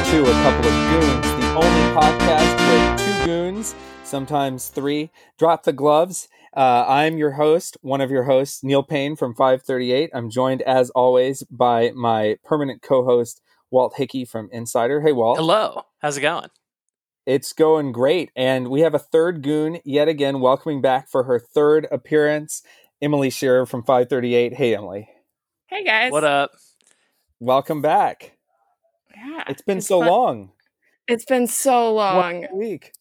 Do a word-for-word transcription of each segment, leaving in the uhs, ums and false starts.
Welcome to A Couple of Goons, the only podcast with two goons, sometimes three, drop the gloves. Uh, I'm your host, one of your hosts, Neil Paine from FiveThirtyEight. I'm joined, as always, by my permanent co-host, Walt Hickey from Insider. Hey, Walt. Hello. How's it going? It's going great. And we have a third goon yet again, welcoming back for her third appearance, Emily Scherer from FiveThirtyEight. Hey, Emily. Hey, guys. What up? Welcome back. Yeah, it's been it's so fun. long. It's been so long. One week.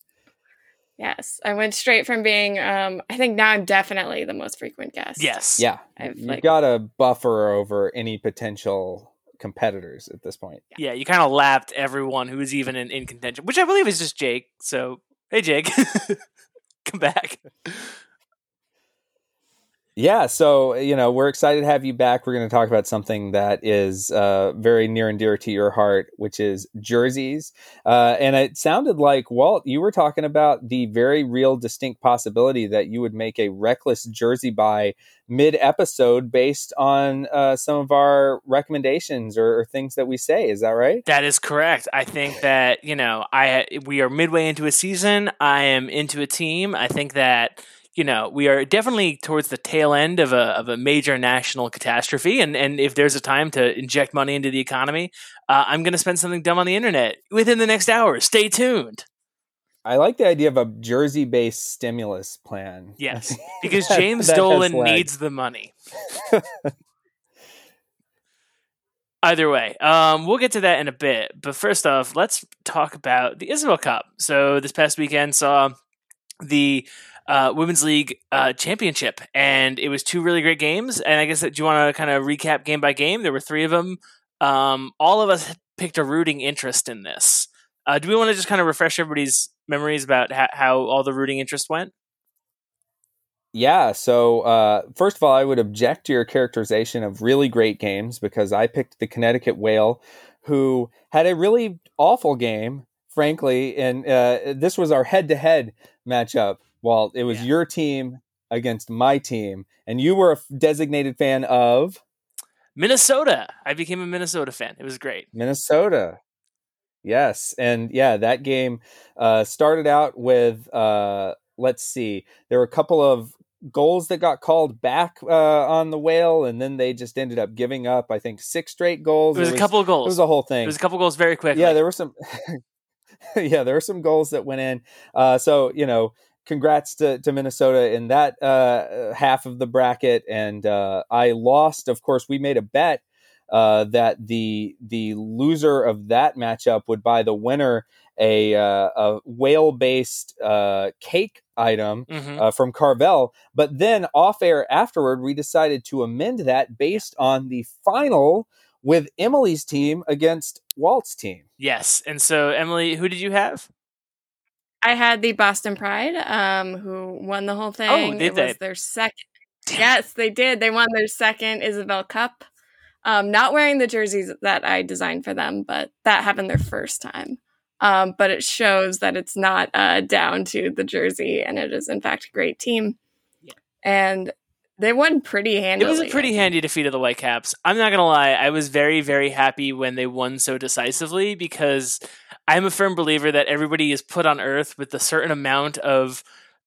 Yes, I went straight from being. Um, I think now I'm definitely the most frequent guest. Yes, yeah. I've, you like, got a buffer over any potential competitors at this point. Yeah, you kind of lapped everyone who was even in, in contention, which I believe is just Jake. So hey, Jake, come back. Yeah, so, you know, we're excited to have you back. We're going to talk about something that is uh, very near and dear to your heart, which is jerseys. Uh, and it sounded like, Walt, you were talking about the very real distinct possibility that you would make a reckless jersey buy mid-episode based on uh, some of our recommendations or, or things that we say. Is that right? That is correct. I think that, you know, I we are midway into a season. I am into a team. I think that... You know, we are definitely towards the tail end of a of a major national catastrophe, and, and if there's a time to inject money into the economy, uh, I'm going to spend something dumb on the internet within the next hour. Stay tuned. I like the idea of a Jersey-based stimulus plan. Yes, because James that, that Dolan needs the money. Either way, um, we'll get to that in a bit. But first off, let's talk about the Isobel Cup. So this past weekend saw the... Uh, Women's League uh, Championship, and it was two really great games. And I guess that do you want to kind of recap game by game? There were three of them. Um, all of us picked a rooting interest in this. Uh, do we want to just kind of refresh everybody's memories about ha- how all the rooting interest went? Yeah. So uh, first of all, I would object to your characterization of really great games because I picked the Connecticut Whale, who had a really awful game, frankly. And uh, this was our head-to-head matchup. Well, it was yeah. your team against my team, and you were a f- designated fan of Minnesota. I became a Minnesota fan. It was great. Minnesota. Yes. And yeah, that game uh, started out with, uh, let's see, there were a couple of goals that got called back uh, on the Whale, and then they just ended up giving up, I think, six straight goals. It was, it was a couple of goals. It was a whole thing. It was a couple of goals very quickly. Yeah, there were some, yeah, there were some goals that went in. Uh, so, you know, Congrats to, to Minnesota in that uh, half of the bracket. And uh, I lost. Of course, we made a bet uh, that the the loser of that matchup would buy the winner a, uh, a whale-based uh, cake item mm-hmm. uh, from Carvel. But then off air afterward, we decided to amend that based on the final with Emily's team against Walt's team. Yes. And so, Emily, who did you have? I had the Boston Pride, um, who won the whole thing. Oh, did it they? was their second. Yes, they did. They won their second Isobel Cup. Um, not wearing the jerseys that I designed for them, but that happened their first time. Um, but it shows that it's not uh, down to the jersey, and it is, in fact, a great team. Yeah. And they won pretty handily. It was a pretty handy defeat of the Whitecaps. I'm not going to lie. I was very, very happy when they won so decisively because... I'm a firm believer that everybody is put on earth with a certain amount of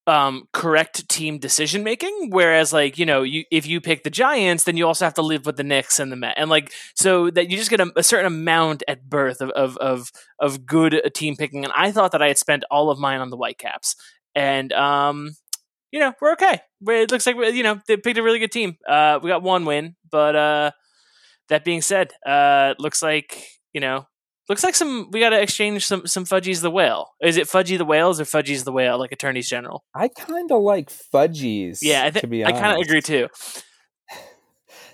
um, correct team decision making. Whereas, like you know, you if you pick the Giants, then you also have to live with the Knicks and the Mets, and like so that you just get a, a certain amount at birth of of of of good team picking. And I thought that I had spent all of mine on the Whitecaps, and um, you know, we're okay. It looks like you know they picked a really good team. Uh, we got one win, but uh, that being said, uh, looks like you know. Looks like some we got to exchange some some Fudgy's the Whale. Is it Fudgy the Whales or Fudgy's the Whale, like attorneys general? I kind of like Fudgy's. Yeah, I th- to be honest. I kind of agree too.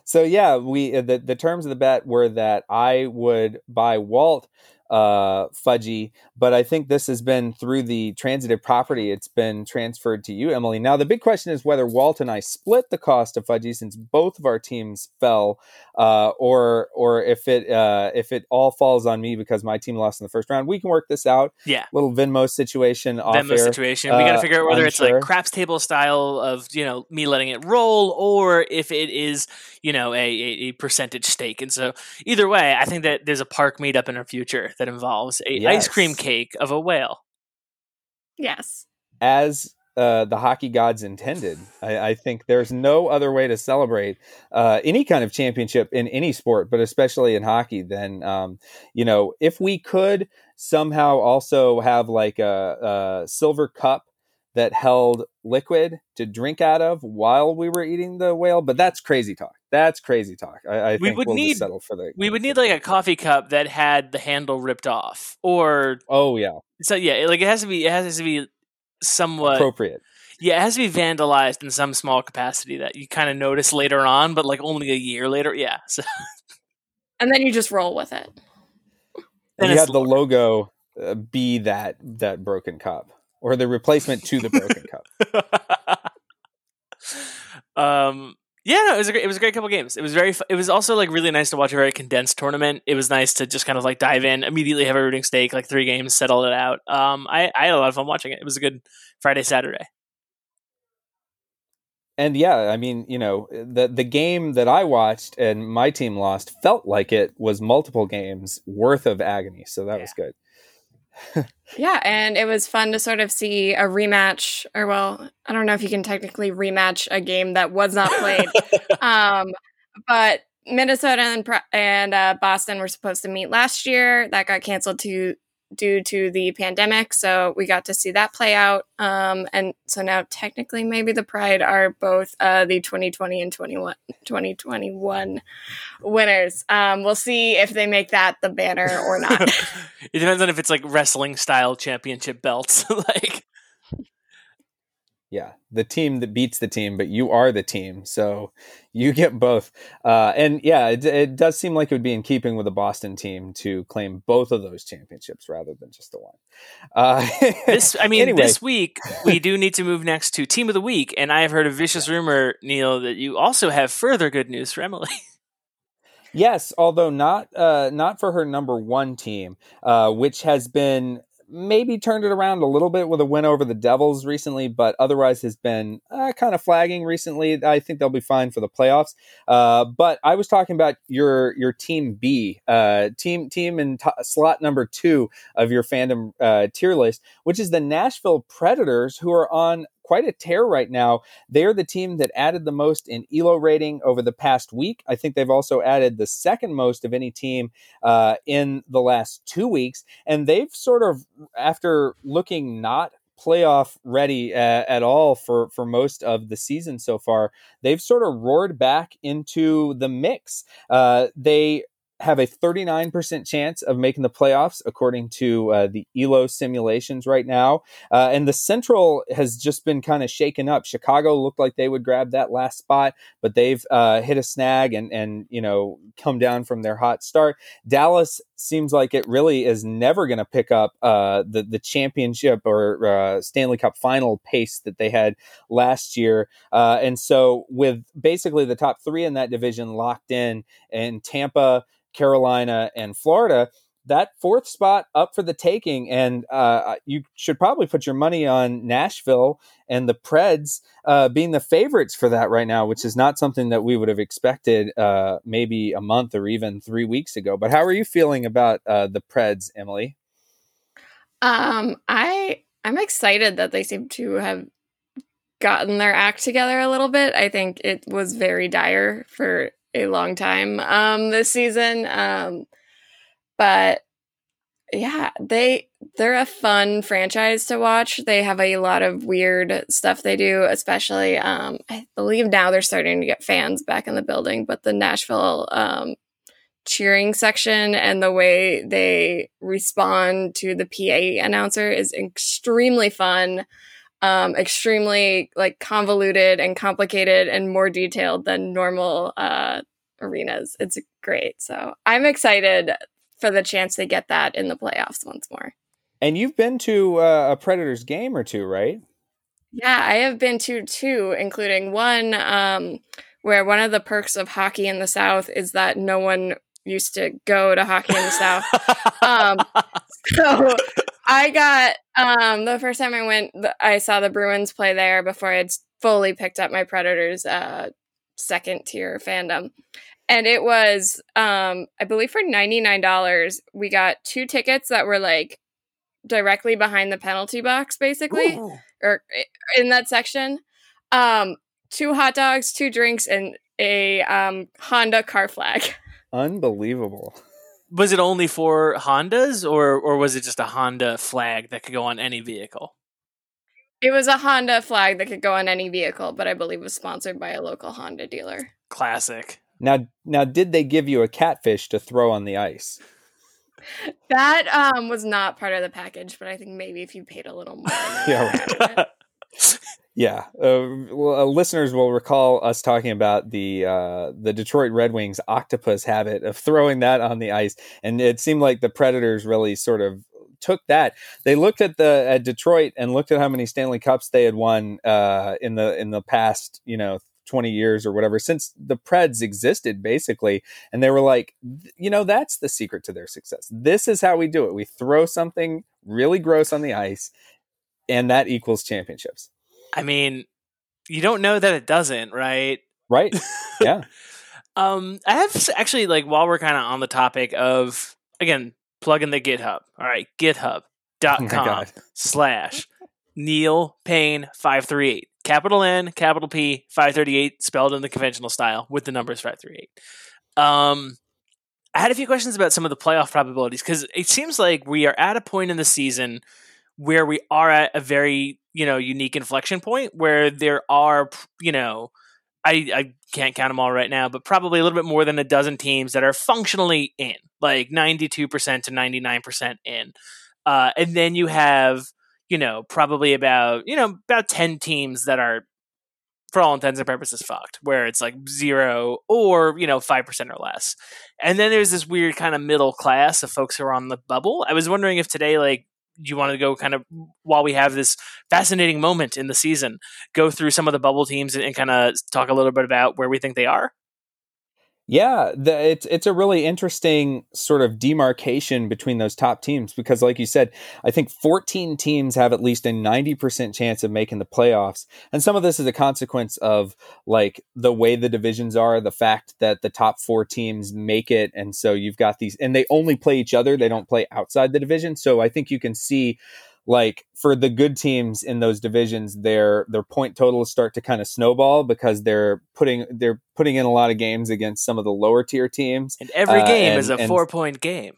So yeah, we the, the terms of the bet were that I would buy Walt uh, Fudgy, but I think this has been through the transitive property. It's been transferred to you, Emily. Now the big question is whether Walt and I split the cost of Fudgy since both of our teams fell, uh, or or if it uh, if it all falls on me because my team lost in the first round. We can work this out. Yeah, little Venmo situation. Off Venmo air. situation. We got to figure out whether uh, it's sure. like craps table style of you know me letting it roll, or if it is you know a, a, a percentage stake. And so either way, I think that there's a park meetup in our future that involves a yes. ice cream cake of a whale. Yes. As uh, the hockey gods intended, I, I think there's no other way to celebrate uh, any kind of championship in any sport, but especially in hockey, than, um, you know, if we could somehow also have like a, a silver cup that held liquid to drink out of while we were eating the whale. But that's crazy talk. That's crazy talk. I, I we think would we'll need, just settle for the... We would need like a coffee cup that had the handle ripped off, or... Oh, yeah. So, yeah, like it has to be, it has to be somewhat... appropriate. Yeah, it has to be vandalized in some small capacity that you kind of notice later on, but like only a year later. Yeah. So. And then you just roll with it. And, and you have the logo uh, be that that broken cup. Or the replacement to the broken cup. um, yeah, no, it was a great, it was a great couple of games. It was very, it was also like really nice to watch a very condensed tournament. It was nice to just kind of like dive in, immediately have a rooting stake, like three games, settle it out. Um, I, I had a lot of fun watching it. It was a good Friday, Saturday. And yeah, I mean, you know, the the game that I watched and my team lost felt like it was multiple games worth of agony. So that yeah. was good. Yeah, and it was fun to sort of see a rematch, or well, I don't know if you can technically rematch a game that was not played. um, but Minnesota and, and uh, Boston were supposed to meet last year. That got canceled to, due to the pandemic, so we got to see that play out. Um, and so now technically maybe the Pride are both uh, the twenty twenty and twenty twenty-one winners. Um, we'll see if they make that the banner or not. It depends on if it's like wrestling style championship belts. Like, yeah, the team that beats the team, but you are the team, so you get both. Uh, and yeah, it, it does seem like it would be in keeping with the Boston team to claim both of those championships rather than just the one. Uh, this, I mean, anyway. This week we do need to move next to Team of the Week, and I have heard a vicious rumor, Neil, that you also have further good news for Emily. Yes, although not uh, not for her number one team, uh, which has been. Maybe turned it around a little bit with a win over the Devils recently, but otherwise has been uh, kind of flagging recently. I think they'll be fine for the playoffs. Uh, but I was talking about your your team B, uh, team team in t- slot number two of your fandom uh, tier list, which is the Nashville Predators, who are on quite a tear right now. They're the team that added the most in E L O rating over the past week. I think they've also added the second most of any team uh, in the last two weeks. And they've sort of, after looking not playoff ready uh, at all for, for most of the season so far, they've sort of roared back into the mix. Uh, they have a thirty-nine percent chance of making the playoffs, according to uh, the E L O simulations right now. Uh, and the Central has just been kind of shaken up. Chicago looked like they would grab that last spot, but they've uh, hit a snag and, and, you know, come down from their hot start. Dallas seems like it really is never going to pick up uh, the, the championship or uh, Stanley Cup final pace that they had last year. Uh, and so with basically the top three in that division locked in, and Tampa, Carolina, and Florida, that fourth spot up for the taking. And uh, you should probably put your money on Nashville and the Preds uh, being the favorites for that right now, which is not something that we would have expected uh, maybe a month or even three weeks ago. But how are you feeling about uh, the Preds, Emily? Um, I, I'm excited that they seem to have gotten their act together a little bit. I think it was very dire for a long time um this season, um but yeah, they they're a fun franchise to watch. They have a lot of weird stuff they do, especially um I believe now they're starting to get fans back in the building, but the Nashville um cheering section and the way they respond to the P A announcer is extremely fun. Um, extremely like convoluted and complicated and more detailed than normal uh, arenas. It's great. So I'm excited for the chance to get that in the playoffs once more. And you've been to uh, a Predators game or two, right? Yeah, I have been to two, including one um, where one of the perks of hockey in the South is that no one used to go to hockey in the South. um, so I got, um, the first time I went, I saw the Bruins play there before I had fully picked up my Predators, uh, second tier fandom. And it was, um, I believe for ninety-nine dollars, we got two tickets that were like directly behind the penalty box, basically, Ooh. or in that section. Um, two hot dogs, two drinks, and a um, Honda car flag. Unbelievable. Was it only for Hondas, or or was it just a Honda flag that could go on any vehicle? It was a Honda flag that could go on any vehicle, but I believe was sponsored by a local Honda dealer. Classic. Now, now, did they give you a catfish to throw on the ice? That um, was not part of the package, but I think maybe if you paid a little more. yeah, right. yeah. Uh, well, uh, listeners will recall us talking about the uh, the Detroit Red Wings octopus habit of throwing that on the ice, and it seemed like the Predators really sort of took that. They looked at the at Detroit and looked at how many Stanley Cups they had won uh, in the in the past, you know, twenty years or whatever, since the Preds existed, basically. And they were like, you know, that's the secret to their success. This is how we do it. We throw something really gross on the ice, and that equals championships. I mean, you don't know that it doesn't, right? Right. Yeah. um, I have actually, like, while we're kind of on the topic of, again, plugging the GitHub. All right. GitHub dot com oh slash Neil Paine five thirty-eight. Capital N, capital P, five thirty-eight, spelled in the conventional style with the numbers five thirty-eight. Um, I had a few questions about some of the playoff probabilities, because it seems like we are at a point in the season where we are at a very, you know, unique inflection point where there are, you know, I, I can't count them all right now, but probably a little bit more than a dozen teams that are functionally in, like ninety-two percent to ninety-nine percent in. Uh, and then you have, you know, probably about, you know, about ten teams that are, for all intents and purposes, fucked, where it's like zero or, you know, five percent or less. And then there's this weird kind of middle class of folks who are on the bubble. I was wondering if today, like, you want to go kind of, while we have this fascinating moment in the season, go through some of the bubble teams and, and kind of talk a little bit about where we think they are? Yeah, the, it's it's a really interesting sort of demarcation between those top teams, because like you said, I think fourteen teams have at least a ninety percent chance of making the playoffs. And some of this is a consequence of like the way the divisions are, the fact that the top four teams make it. And so you've got these, and they only play each other. They don't play outside the division. So I think you can see, like, for the good teams in those divisions, their their point totals start to kind of snowball, because they're putting they're putting in a lot of games against some of the lower tier teams. And every game uh, and, is a four point game.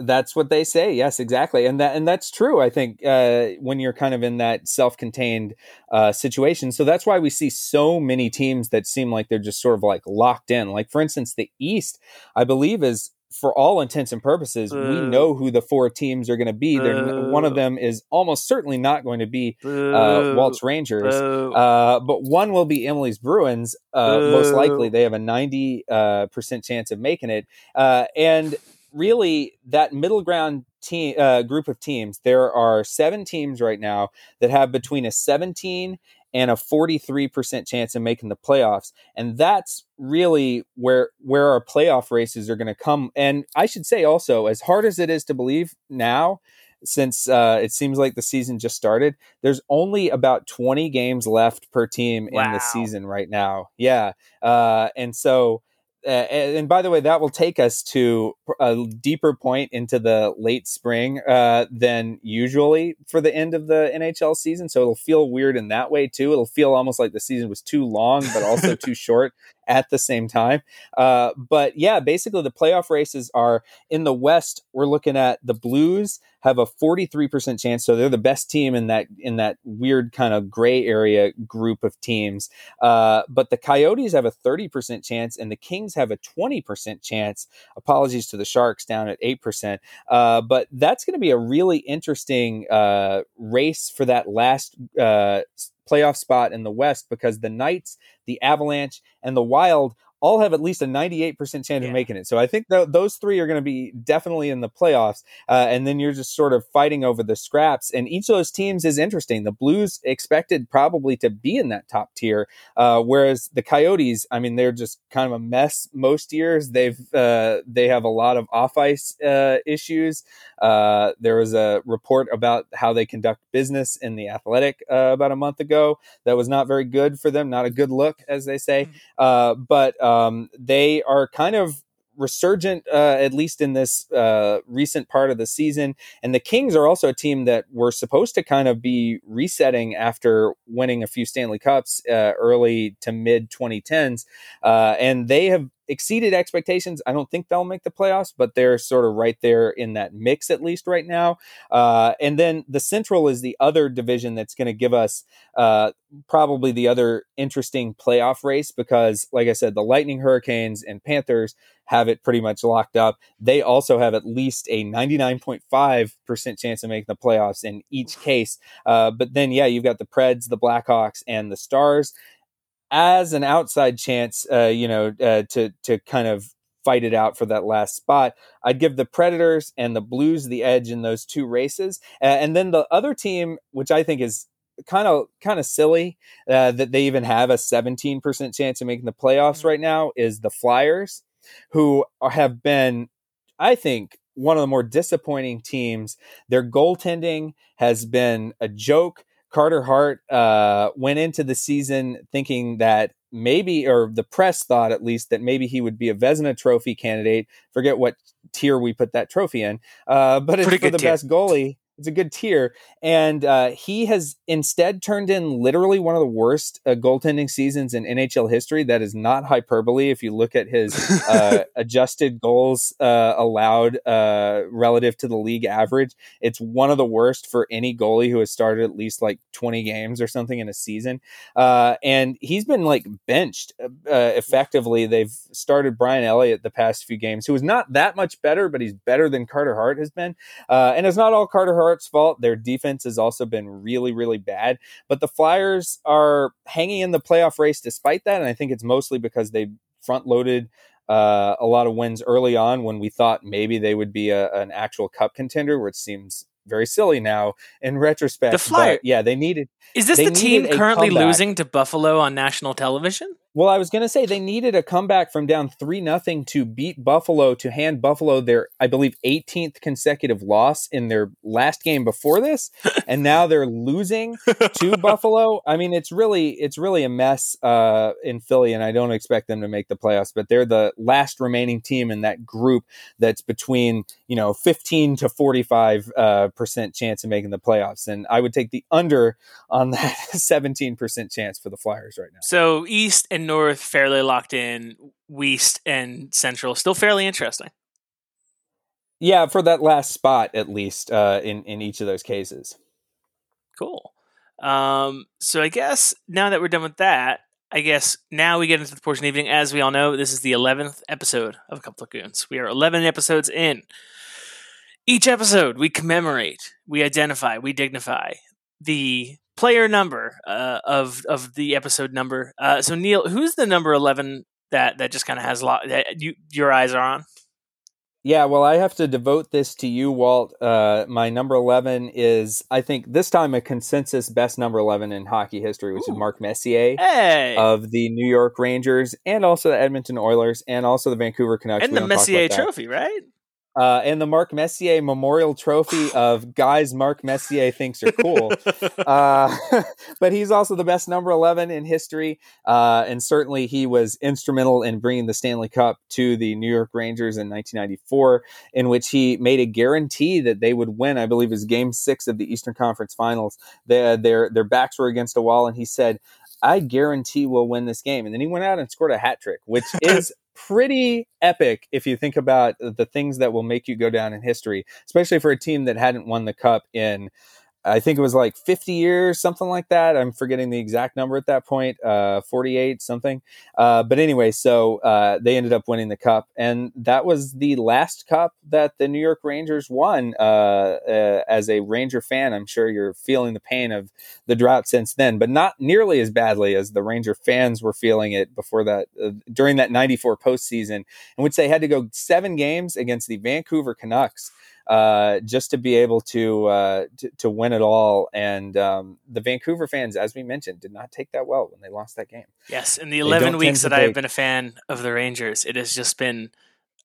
That's what they say. Yes, exactly. And that and that's true, I think, uh, when you're kind of in that self-contained uh, situation. So that's why we see so many teams that seem like they're just sort of like locked in. Like, for instance, the East, I believe, is, for all intents and purposes, uh, we know who the four teams are going to be. Uh, one of them is almost certainly not going to be uh, Walt's Rangers, uh, uh, but one will be Emily's Bruins. Uh, uh, most likely, they have a ninety percent uh, chance of making it. Uh, and really, that middle ground team uh, group of teams, there are seven teams right now that have between a seventeen and a forty-three percent chance of making the playoffs. And that's really where where our playoff races are going to come. And I should say also, as hard as it is to believe now, since uh, it seems like the season just started, there's only about twenty games left per team wow. in the season right now. Yeah. Uh, and so, uh, and, and by the way, that will take us to a deeper point into the late spring uh, than usually for the end of the N H L season. So it'll feel weird in that way too. It'll feel almost like the season was too long, but also too short at the same time. Uh, but yeah, basically the playoff races are in the West. We're looking at the Blues have a forty-three percent chance. So they're the best team in that, in that weird kind of gray area group of teams. Uh, but the Coyotes have a thirty percent chance, and the Kings have a twenty percent chance. Apologies to the Sharks down at eight percent. Uh, but that's going to be a really interesting uh, race for that last uh, playoff spot in the West, because the Knights, the Avalanche, and the Wild all have at least a ninety-eight percent chance yeah. of making it. So I think th- those three are going to be definitely in the playoffs. Uh, and then you're just sort of fighting over the scraps. And each of those teams is interesting. The Blues expected probably to be in that top tier, uh, whereas the Coyotes, I mean, they're just kind of a mess most years. They've uh, they have a lot of off-ice uh, issues. Uh, there was a report about how they conduct business in The Athletic uh, about a month ago that was not very good for them, not a good look, as they say. Uh, but... Uh, Um, they are kind of resurgent, uh, at least in this uh, recent part of the season. And the Kings are also a team that were supposed to kind of be resetting after winning a few Stanley Cups uh, early to mid twenty tens. Uh, and they have exceeded expectations. I don't think they'll make the playoffs, but they're sort of right there in that mix, at least right now. Uh, and then the Central is the other division that's going to give us uh, probably the other interesting playoff race, because, like I said, the Lightning, Hurricanes, and Panthers have it pretty much locked up. They also have at least a ninety-nine point five percent chance of making the playoffs in each case. Uh, but then, yeah, you've got the Preds, the Blackhawks, and the Stars as an outside chance, uh, you know, uh, to to kind of fight it out for that last spot. I'd give the Predators and the Blues the edge in those two races. Uh, and then the other team, which I think is kind of kind of silly uh, that they even have a seventeen percent chance of making the playoffs right now, is the Flyers, who have been, I think, one of the more disappointing teams. Their goaltending has been a joke. Carter Hart uh, went into the season thinking that maybe, or the press thought at least, that maybe he would be a Vezina Trophy candidate. Forget what tier we put that trophy in, uh, but Pretty it's for the tier. Best goalie. It's a good tier. And uh, he has instead turned in literally one of the worst uh, goaltending seasons in N H L history. That is not hyperbole. If you look at his uh, adjusted goals uh, allowed uh, relative to the league average, it's one of the worst for any goalie who has started at least like twenty games or something in a season. Uh, and he's been like benched uh, effectively. They've started Brian Elliott the past few games, who is not that much better, but he's better than Carter Hart has been. Uh, and it's not all Carter Hart fault. Their defense has also been really, really bad. But the Flyers are hanging in the playoff race despite that, and I think it's mostly because they front-loaded uh, a lot of wins early on when we thought maybe they would be a, an actual cup contender, which seems very silly now in retrospect. The Flyers, but yeah, they needed. Is this the team currently losing to Buffalo on national television? Well, I was going to say they needed a comeback from down three nothing to beat Buffalo, to hand Buffalo their, I believe, eighteenth consecutive loss in their last game before this, and now they're losing to Buffalo. I mean, it's really it's really a mess uh, in Philly, and I don't expect them to make the playoffs. But they're the last remaining team in that group that's between, you know, fifteen to forty-five uh, percent chance of making the playoffs, and I would take the under on that seventeen percent chance for the Flyers right now. So East and North fairly locked in, West and Central still fairly interesting. Yeah, for that last spot, at least uh, in in each of those cases. Cool. Um, so I guess now that we're done with that, I guess now we get into the portion of the evening. As we all know, this is the eleventh episode of A Couple of Goons. We are eleven episodes in. Each episode, we commemorate, we identify, we dignify the player number uh, of of the episode number. Uh, so Neil, who's the number eleven that, that just kind of has a lot that you, your eyes are on? Yeah, well, I have to devote this to you, Walt. Uh, my number eleven is, I think, this time a consensus best number eleven in hockey history, which Ooh. Is Mark Messier hey. Of the New York Rangers, and also the Edmonton Oilers, and also the Vancouver Canucks. And we the Messier Trophy, right? Uh, and the Mark Messier Memorial Trophy of guys Mark Messier thinks are cool. uh, but he's also the best number eleven in history. Uh, and certainly he was instrumental in bringing the Stanley Cup to the New York Rangers in nineteen ninety-four, in which he made a guarantee that they would win. I believe it was game six of the Eastern Conference Finals. They, their, their backs were against a wall, and he said, "I guarantee we'll win this game." And then he went out and scored a hat trick, which is pretty epic if you think about the things that will make you go down in history, especially for a team that hadn't won the cup in, I think it was like fifty years, something like that. I'm forgetting the exact number at that point, uh, forty-eight something. Uh, but anyway, so uh, they ended up winning the cup. And that was the last cup that the New York Rangers won. Uh, uh, as a Ranger fan, I'm sure you're feeling the pain of the drought since then, but not nearly as badly as the Ranger fans were feeling it before that, uh, during that ninety-four postseason, in which they had to go seven games against the Vancouver Canucks. Uh, just to be able to, uh, to to win it all. And um, the Vancouver fans, as we mentioned, did not take that well when they lost that game. Yes, in the eleven weeks that I have been a fan of the Rangers, it has just been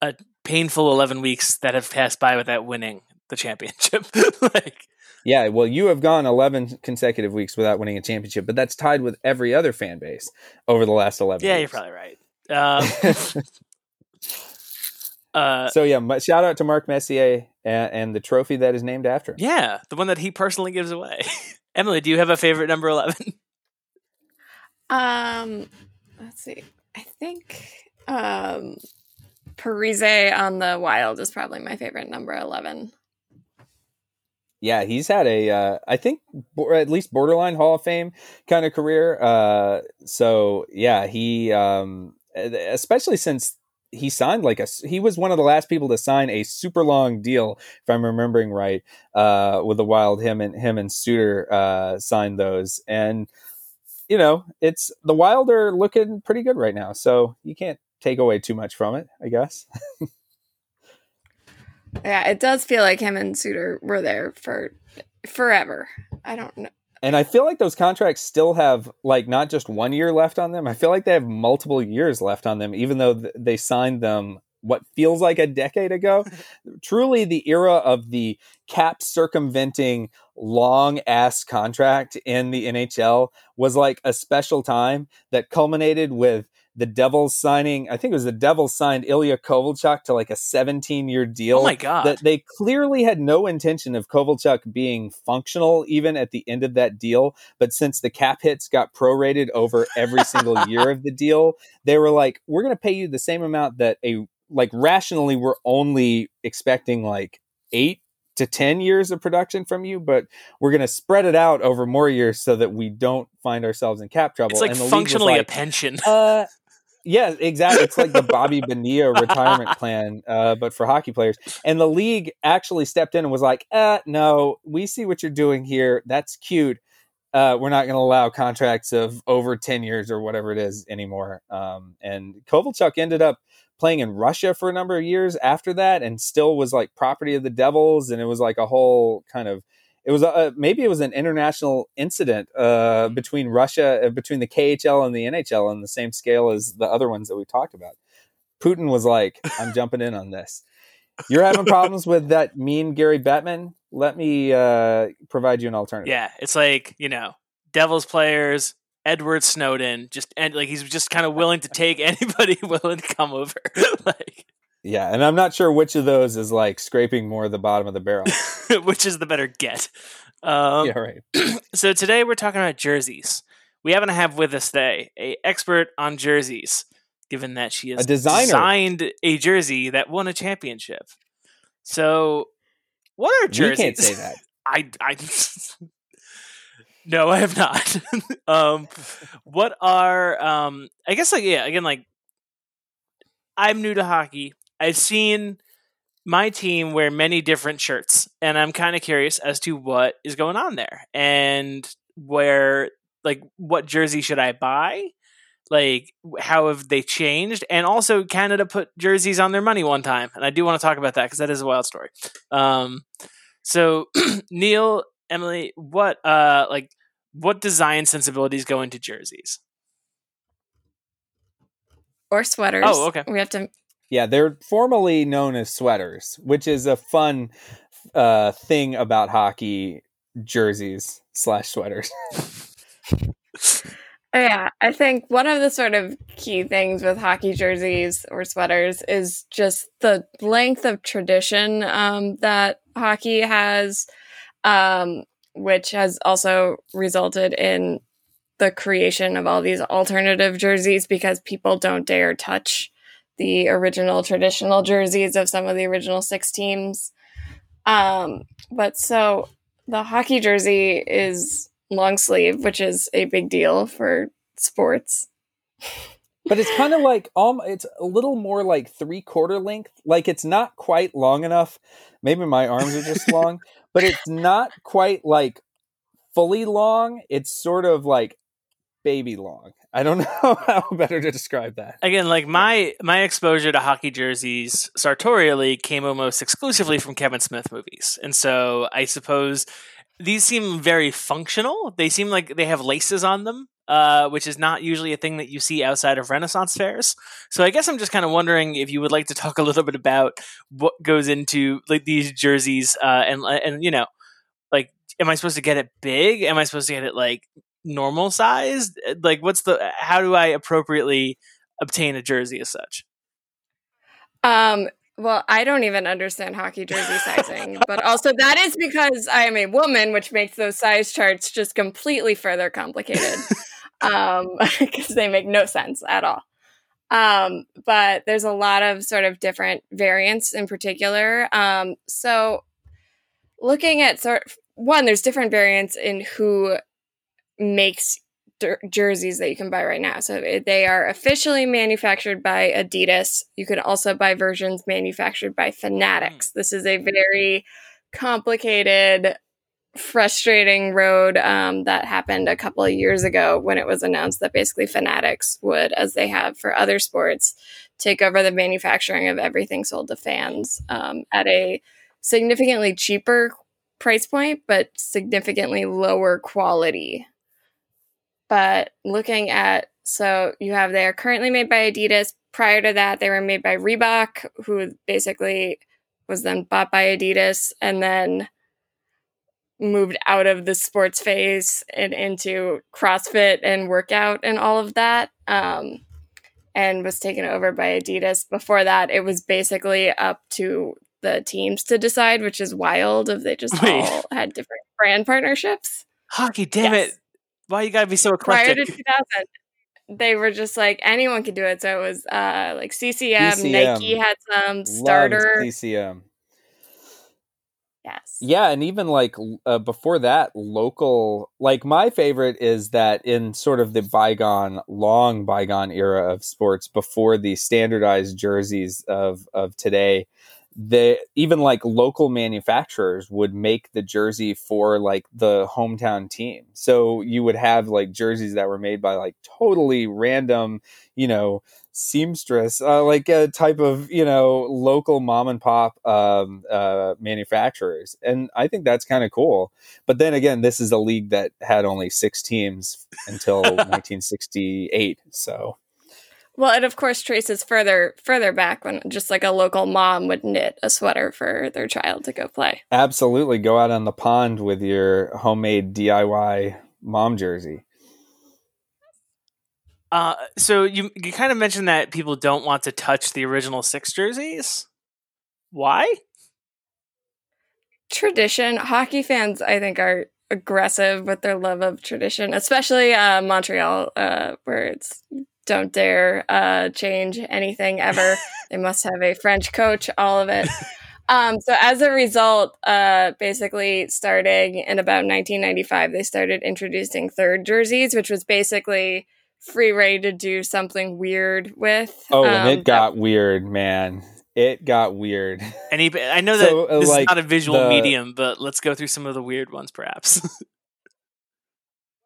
a painful eleven weeks that have passed by without winning the championship. like, yeah, well, you have gone eleven consecutive weeks without winning a championship, but that's tied with every other fan base over the last eleven yeah, weeks. You're probably right. Uh, uh, so yeah, my, shout out to Mark Messier and, and the trophy that is named after him. Yeah, the one that he personally gives away. Emily, do you have a favorite number eleven? Um, let's see. I think um, Parise on the Wild is probably my favorite number eleven. Yeah, he's had a, uh, I think, bo- at least borderline Hall of Fame kind of career. Uh, so, yeah, he, um, especially since he signed like a, he was one of the last people to sign a super long deal, if I'm remembering right, uh, with the Wild. Him and him and Suter uh, signed those. And, you know, it's the Wild are looking pretty good right now. So you can't take away too much from it, I guess. Yeah, it does feel like him and Suter were there for forever. I don't know. And I feel like those contracts still have, like, not just one year left on them. I feel like they have multiple years left on them, even though th- they signed them what feels like a decade ago. Truly the era of the cap circumventing long-ass contract in the N H L was like a special time that culminated with the Devils signing, I think it was the Devils signed Ilya Kovalchuk to like a seventeen-year deal. Oh my God. That they clearly had no intention of Kovalchuk being functional even at the end of that deal. But since the cap hits got prorated over every single year of the deal, they were like, we're going to pay you the same amount that a, like rationally, we're only expecting like eight to ten years of production from you, but we're going to spread it out over more years so that we don't find ourselves in cap trouble. It's like and the functionally league was like, a pension. Uh, yeah, exactly. It's like the Bobby Bonilla retirement plan, uh, but for hockey players. And the league actually stepped in and was like, uh, no, we see what you're doing here. That's cute. Uh, we're not going to allow contracts of over ten years or whatever it is anymore. Um, and Kovalchuk ended up playing in Russia for a number of years after that and still was like property of the Devils. And it was like a whole kind of, it was a, maybe it was an international incident uh, between Russia, between the K H L and the N H L on the same scale as the other ones that we talked about. Putin was like, I'm jumping in on this. You're having problems with that mean Gary Bettman? Let me uh, provide you an alternative. Yeah, it's like, you know, Devils players, Edward Snowden, just and like he's just kind of willing to take anybody willing to come over. Like, yeah, and I'm not sure which of those is like scraping more of the bottom of the barrel. Which is the better get. Um, yeah, right. So today we're talking about jerseys. We happen to have with us today an expert on jerseys, given that she has a designer. Designed a jersey that won a championship. So what are jerseys? You can't say that. I, I No, I have not. um, what are, um, I guess, like, yeah, again, like, I'm new to hockey. I've seen my team wear many different shirts, and I'm kind of curious as to what is going on there and where, like, what jersey should I buy? Like, how have they changed? And also, Canada put jerseys on their money one time, and I do want to talk about that because that is a wild story. Um, so, Neil, Emily, what uh like what design sensibilities go into jerseys? Or sweaters. Oh, okay. We have to Yeah, they're formally known as sweaters, which is a fun uh thing about hockey jerseys slash sweaters. Yeah, I think one of the sort of key things with hockey jerseys or sweaters is just the length of tradition um that hockey has. Um, which has also resulted in the creation of all these alternative jerseys because people don't dare touch the original traditional jerseys of some of the original six teams. Um, but so the hockey jersey is long sleeve, which is a big deal for sports. But it's kind of like, um, it's a little more like three quarter length. Like it's not quite long enough. Maybe my arms are just long, but it's not quite like fully long. It's sort of like baby long. I don't know how better to describe that. Again, like my, my exposure to hockey jerseys sartorially came almost exclusively from Kevin Smith movies. And so I suppose these seem very functional. They seem like they have laces on them. Uh, which is not usually a thing that you see outside of Renaissance fairs. So I guess I'm just kind of wondering if you would like to talk a little bit about what goes into like these jerseys, uh, and and you know, like, am I supposed to get it big? Am I supposed to get it like normal sized? Like, what's the how do I appropriately obtain a jersey as such? Um, well, I don't even understand hockey jersey sizing, but also that is because I am a woman, which makes those size charts just completely further complicated um, because they make no sense at all. Um, but there's a lot of sort of different variants in particular. Um, so looking at sort of, one, there's different variants in who makes der- jerseys that you can buy right now. So they are officially manufactured by Adidas. You could also buy versions manufactured by Fanatics. This is a very complicated, frustrating road um, that happened a couple of years ago when it was announced that basically Fanatics would, as they have for other sports, take over the manufacturing of everything sold to fans um, at a significantly cheaper price point, but significantly lower quality. But looking at, so you have, they are currently made by Adidas. Prior to that, they were made by Reebok, who basically was then bought by Adidas and then moved out of the sports phase and into CrossFit and workout and all of that, um, and was taken over by Adidas. Before that, it was basically up to the teams to decide, which is wild if they just Wait. all had different brand partnerships. Hockey, damn yes. it. Why you gotta be so eclectic? Prior to two thousand, they were just like, anyone could do it. So it was uh, like C C M, C C M. Nike had some starter. Loved C C M. Yes. Yeah, and even like uh, before that, local, like my favorite is that in sort of the bygone, long bygone era of sports, before the standardized jerseys of of today, they even like local manufacturers would make the jersey for like the hometown team. So you would have like jerseys that were made by like totally random, you know, seamstress, uh, like a type of, you know, local mom and pop um, uh, manufacturers. And I think that's kind of cool. But then again, this is a league that had only six teams until nineteen sixty-eight. So, well, it of course traces further, further back when just like a local mom would knit a sweater for their child to go play. Absolutely. Go out on the pond with your homemade D I Y mom jersey. Uh, so you you kind of mentioned that people don't want to touch the original six jerseys. Why? Tradition. Hockey fans, I think, are aggressive with their love of tradition, especially uh, Montreal, uh, where it's don't dare uh, change anything ever. They must have a French coach, all of it. Um, so as a result, uh, basically starting in about nineteen ninety-five, they started introducing third jerseys, which was basically free reign to do something weird with. Oh, um, and it got that- weird, man. It got weird. And he, I know that so, uh, this like is not a visual the, medium, but let's go through some of the weird ones, perhaps.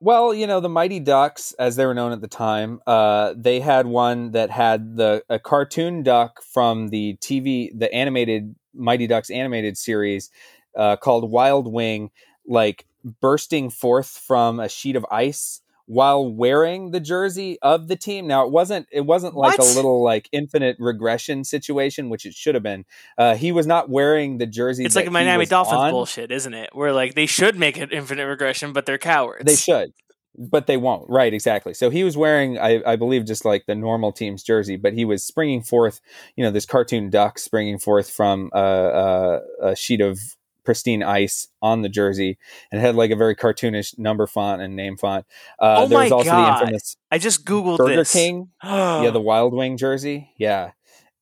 Well, you know, the Mighty Ducks, as they were known at the time, uh, they had one that had the a cartoon duck from the T V, the animated Mighty Ducks animated series uh, called Wild Wing, like bursting forth from a sheet of ice while wearing the jersey of the team. Now it wasn't, it wasn't like what? a little like infinite regression situation, which it should have been. Uh, he was not wearing the jersey. It's like a Miami Dolphins on. bullshit, isn't it? Where like they should make an infinite regression, but they're cowards. They should, but they won't. Right. Exactly. So he was wearing, I, I believe just like the normal team's jersey, but he was springing forth, you know, this cartoon duck springing forth from a, a, a sheet of pristine ice on the jersey, and it had like a very cartoonish number font and name font. Uh, oh there was also God. the infamous I just Googled Burger this. King. Yeah. The Wild Wing jersey. Yeah.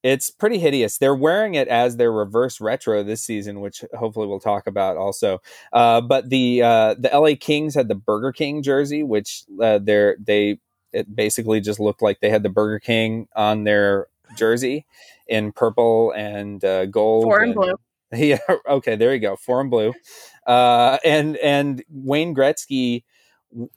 It's pretty hideous. They're wearing it as their reverse retro this season, which hopefully we'll talk about also. Uh, but the, uh, the L A Kings had the Burger King jersey, which uh, they're, they, it basically just looked like they had the Burger King on their jersey in purple and uh, gold. Four and blue. Yeah. Okay. There you go. Foreign blue. Uh, and, and Wayne Gretzky,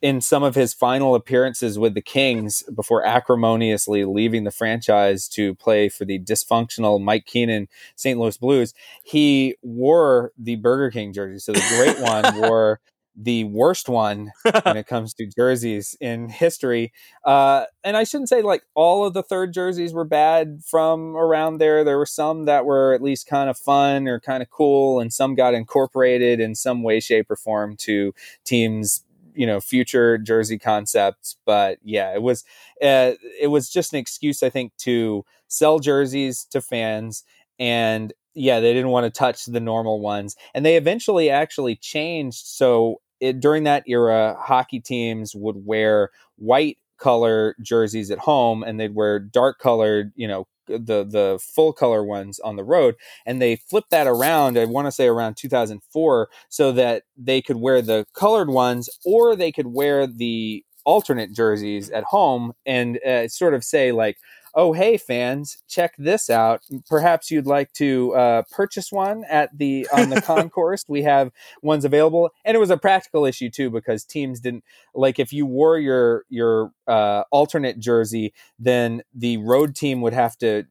in some of his final appearances with the Kings before acrimoniously leaving the franchise to play for the dysfunctional Mike Keenan Saint Louis Blues, he wore the Burger King jersey. So the great one wore the worst one when it comes to jerseys in history. Uh, and I shouldn't say like all of the third jerseys were bad from around there. There were some that were at least kind of fun or kind of cool, and some got incorporated in some way, shape, or form to teams' you know, future jersey concepts. But yeah, it was, uh, it was just an excuse, I think, to sell jerseys to fans. And yeah, they didn't want to touch the normal ones. And they eventually actually changed. So it, during that era, hockey teams would wear white color jerseys at home, and they'd wear dark colored, you know, the the full color ones on the road. And they flipped that around, I want to say around two thousand four, so that they could wear the colored ones, or they could wear the alternate jerseys at home and uh, sort of say like, oh, hey, fans, check this out. Perhaps you'd like to uh, purchase one at the on the concourse. We have ones available. And it was a practical issue, too, because teams didn't like if you wore your your uh, alternate jersey, then the road team would have to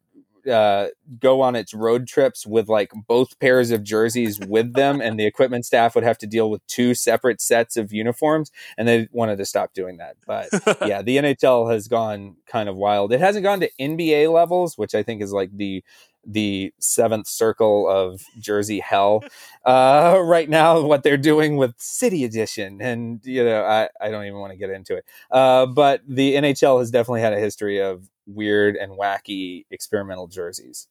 uh, go on its road trips with like both pairs of jerseys with them. And the equipment staff would have to deal with two separate sets of uniforms. And they wanted to stop doing that. But yeah, the N H L has gone kind of wild. It hasn't gone to N B A levels, which I think is like the, the seventh circle of jersey hell, uh, right now, what they're doing with City Edition. And, you know, I, I don't even want to get into it. Uh, but the N H L has definitely had a history of weird and wacky experimental jerseys.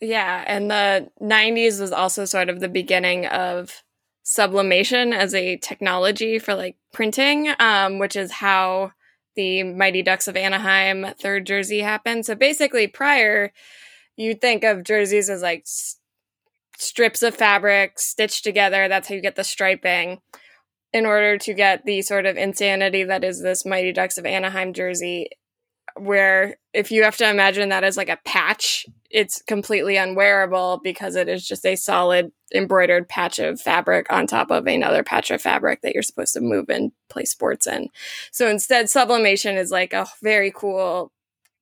Yeah, and the nineties was also sort of the beginning of sublimation as a technology for like printing, um, which is how the Mighty Ducks of Anaheim third jersey happened. So basically prior, you'd think of jerseys as like s- strips of fabric stitched together. That's how you get the striping. In order to get the sort of insanity that is this Mighty Ducks of Anaheim jersey, where if you have to imagine that as like a patch, it's completely unwearable because it is just a solid embroidered patch of fabric on top of another patch of fabric that you're supposed to move and play sports in. So instead, sublimation is like a very cool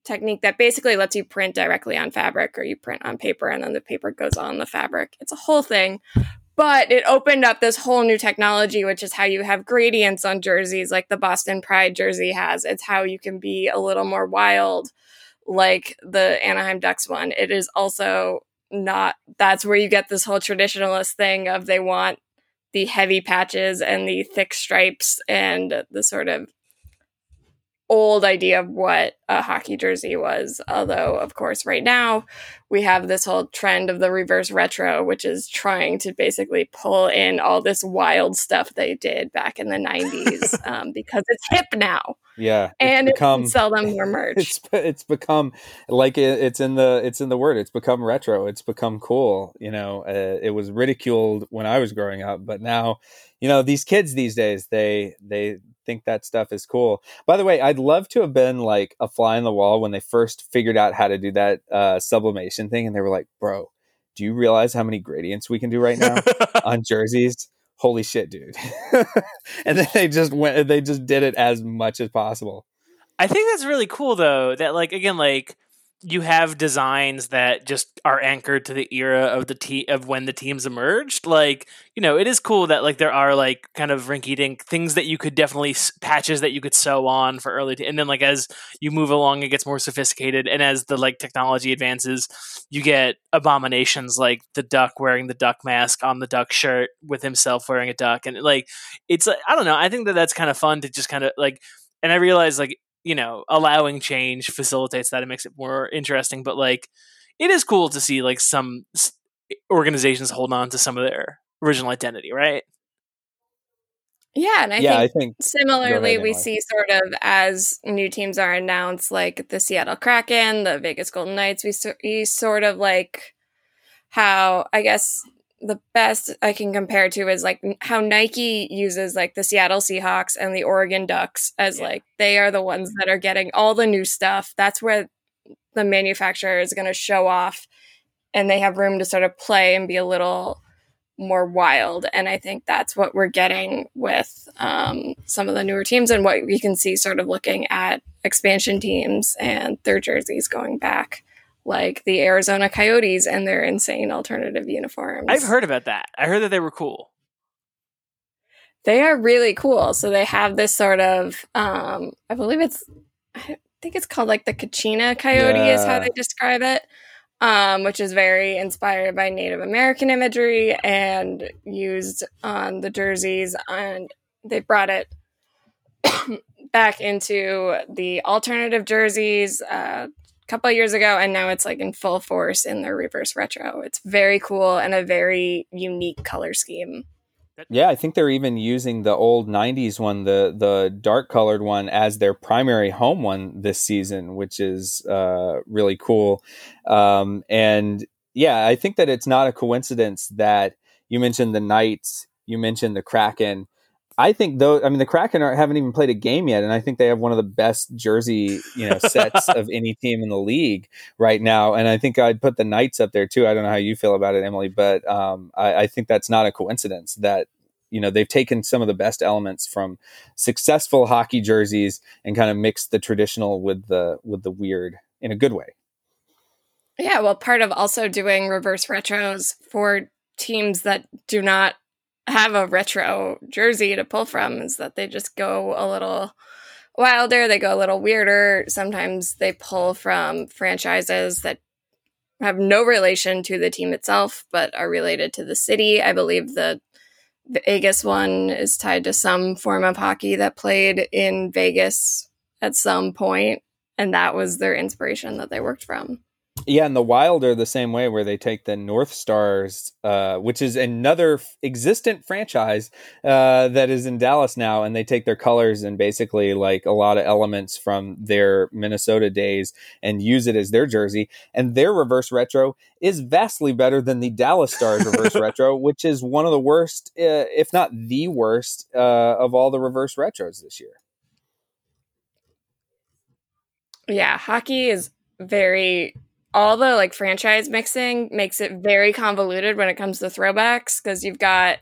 technique that basically lets you print directly on fabric, or you print on paper and then the paper goes on the fabric. It's a whole thing. But it opened up this whole new technology, which is how you have gradients on jerseys like the Boston Pride jersey has. It's how you can be a little more wild like the Anaheim Ducks one. It is also not, that's where you get this whole traditionalist thing of they want the heavy patches and the thick stripes and the sort of old idea of what a hockey jersey was. Although, of course, right now we have this whole trend of the reverse retro, which is trying to basically pull in all this wild stuff they did back in the nineties um, because it's hip now. Yeah. And it's become, it can sell them more merch. It's, it's become like it, it's in the it's in the word. It's become retro. It's become cool. You know, uh, it was ridiculed when I was growing up. But now, you know, these kids these days, they they think that stuff is cool. By the way, I'd love to have been like a fly on the wall when they first figured out how to do that uh, sublimation thing. And they were like, bro, do you realize how many gradients we can do right now on jerseys? Holy shit, dude. And then they just went, they just did it as much as possible. I think that's really cool though, that like, again, like you have designs that just are anchored to the era of the te- of when the teams emerged. Like, you know, it is cool that like there are like kind of rinky dink things that you could definitely s- patches that you could sew on for early. T- and then like, as you move along, it gets more sophisticated. And as the like technology advances, you get abominations like the duck wearing the duck mask on the duck shirt with himself wearing a duck. And like, it's, I don't know. I think that that's kind of fun to just kind of like, and I realize like, you know, allowing change facilitates that. It makes it more interesting, but like, it is cool to see like some organizations hold on to some of their original identity, right? Yeah, and I, yeah, think, I think similarly we see sort of as new teams are announced, like the Seattle Kraken, the Vegas Golden Knights, we, so- we sort of like how, I guess, the best I can compare to is like how Nike uses like the Seattle Seahawks and the Oregon Ducks as, yeah, like they are the ones that are getting all the new stuff. That's where the manufacturer is going to show off, and they have room to sort of play and be a little more wild. And I think that's what we're getting with um, some of the newer teams and what we can see sort of looking at expansion teams and their jerseys going back, like the Arizona Coyotes and their insane alternative uniforms. I've heard about that. I heard that they were cool. They are really cool. So they have this sort of, um, I believe it's, I think it's called like the Kachina Coyote, yeah, is how they describe it, um, which is very inspired by Native American imagery and used on the jerseys. And they brought it back into the alternative jerseys uh, a couple of years ago, and now it's like in full force in their reverse retro. It's very cool and a very unique color scheme. Yeah, I think they're even using the old nineties one, the the dark colored one, as their primary home one this season, which is uh, really cool. Um, and yeah, I think that it's not a coincidence that you mentioned the Knights, you mentioned the Kraken. I think though, I mean, the Kraken are, haven't even played a game yet, and I think they have one of the best jersey, you know, sets of any team in the league right now. And I think I'd put the Knights up there too. I don't know how you feel about it, Emily, but um, I, I think that's not a coincidence that, you know, they've taken some of the best elements from successful hockey jerseys and kind of mixed the traditional with the with the weird in a good way. Yeah, well, part of also doing reverse retros for teams that do not have a retro jersey to pull from is that they just go a little wilder, they go a little weirder. Sometimes they pull from franchises that have no relation to the team itself, but are related to the city. I believe the Vegas one is tied to some form of hockey that played in Vegas at some point, and that was their inspiration that they worked from. Yeah, and the Wild are the same way, where they take the North Stars, uh, which is another f- existent franchise uh, that is in Dallas now, and they take their colors and basically like a lot of elements from their Minnesota days and use it as their jersey. And their reverse retro is vastly better than the Dallas Stars reverse retro, which is one of the worst, uh, if not the worst, uh, of all the reverse retros this year. Yeah, hockey is very... all the like franchise mixing makes it very convoluted when it comes to throwbacks, because you've got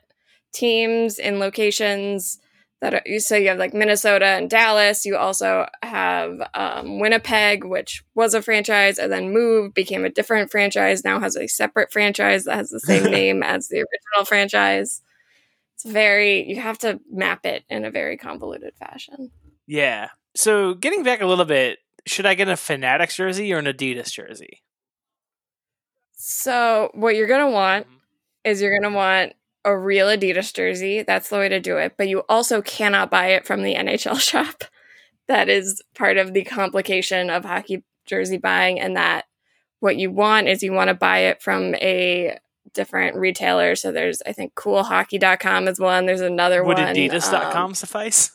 teams in locations that are, so you have like Minnesota and Dallas. You also have um, Winnipeg, which was a franchise and then moved, became a different franchise, now has a separate franchise that has the same name as the original franchise. It's very, you have to map it in a very convoluted fashion. Yeah. So getting back a little bit, should I get a Fanatics jersey or an Adidas jersey? So what you're going to want is you're going to want a real Adidas jersey. That's the way to do it. But you also cannot buy it from the N H L shop. That is part of the complication of hockey jersey buying. And that what you want is you want to buy it from a different retailer. So there's, I think, cool hockey dot com is one. There's another Would one. Would Adidas dot com um, suffice?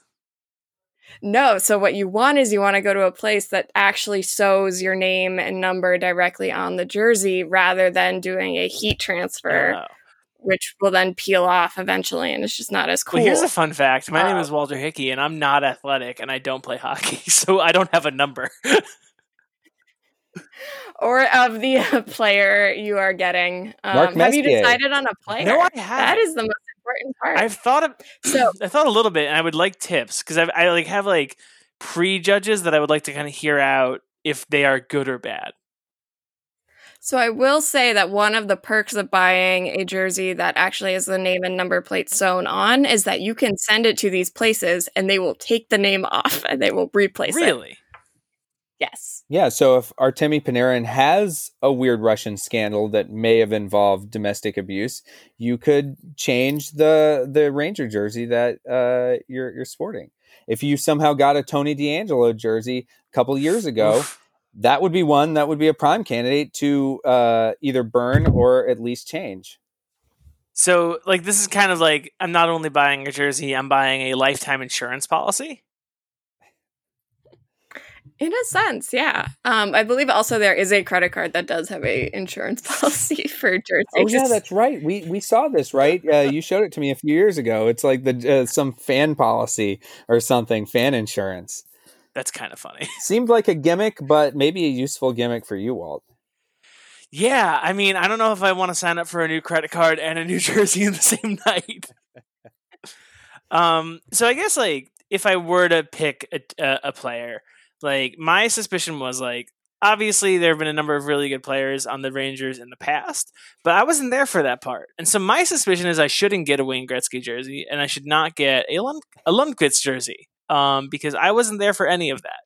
No. So what you want is you want to go to a place that actually sews your name and number directly on the jersey, rather than doing a heat transfer, oh. which will then peel off eventually. And it's just not as cool. Well, here's a fun fact. My uh, name is Walter Hickey, and I'm not athletic, and I don't play hockey. So I don't have a number. Or of the uh, player you are getting. Um, Mark Messier. Have you decided on a player? No, I haven't. That is the most important part. I've thought of, so I thought a little bit, and I would like tips, because I like have like prejudges that I would like to kind of hear out if they are good or bad. So I will say that one of the perks of buying a jersey that actually has the name and number plate sewn on is that you can send it to these places, and they will take the name off and they will replace really? it. Really? Yes. Yeah. So if Artemi Panarin has a weird Russian scandal that may have involved domestic abuse, you could change the the Ranger jersey that uh, you're you're sporting. If you somehow got a Tony DeAngelo jersey a couple years ago, that would be one that would be a prime candidate to uh, either burn or at least change. So, like, this is kind of like, I'm not only buying a jersey, I'm buying a lifetime insurance policy. In a sense, yeah. Um, I believe also there is a credit card that does have a insurance policy for jerseys. Oh yeah, that's right. We we saw this, right? Uh, you showed it to me a few years ago. It's like the uh, some fan policy or something, fan insurance. That's kind of funny. Seemed like a gimmick, but maybe a useful gimmick for you, Walt. Yeah, I mean, I don't know if I want to sign up for a new credit card and a new jersey in the same night. um, so I guess like if I were to pick a, a, a player. Like, my suspicion was, like, obviously there have been a number of really good players on the Rangers in the past, but I wasn't there for that part. And so my suspicion is I shouldn't get a Wayne Gretzky jersey, and I should not get a, Lund- a Lundqvist jersey, um, because I wasn't there for any of that.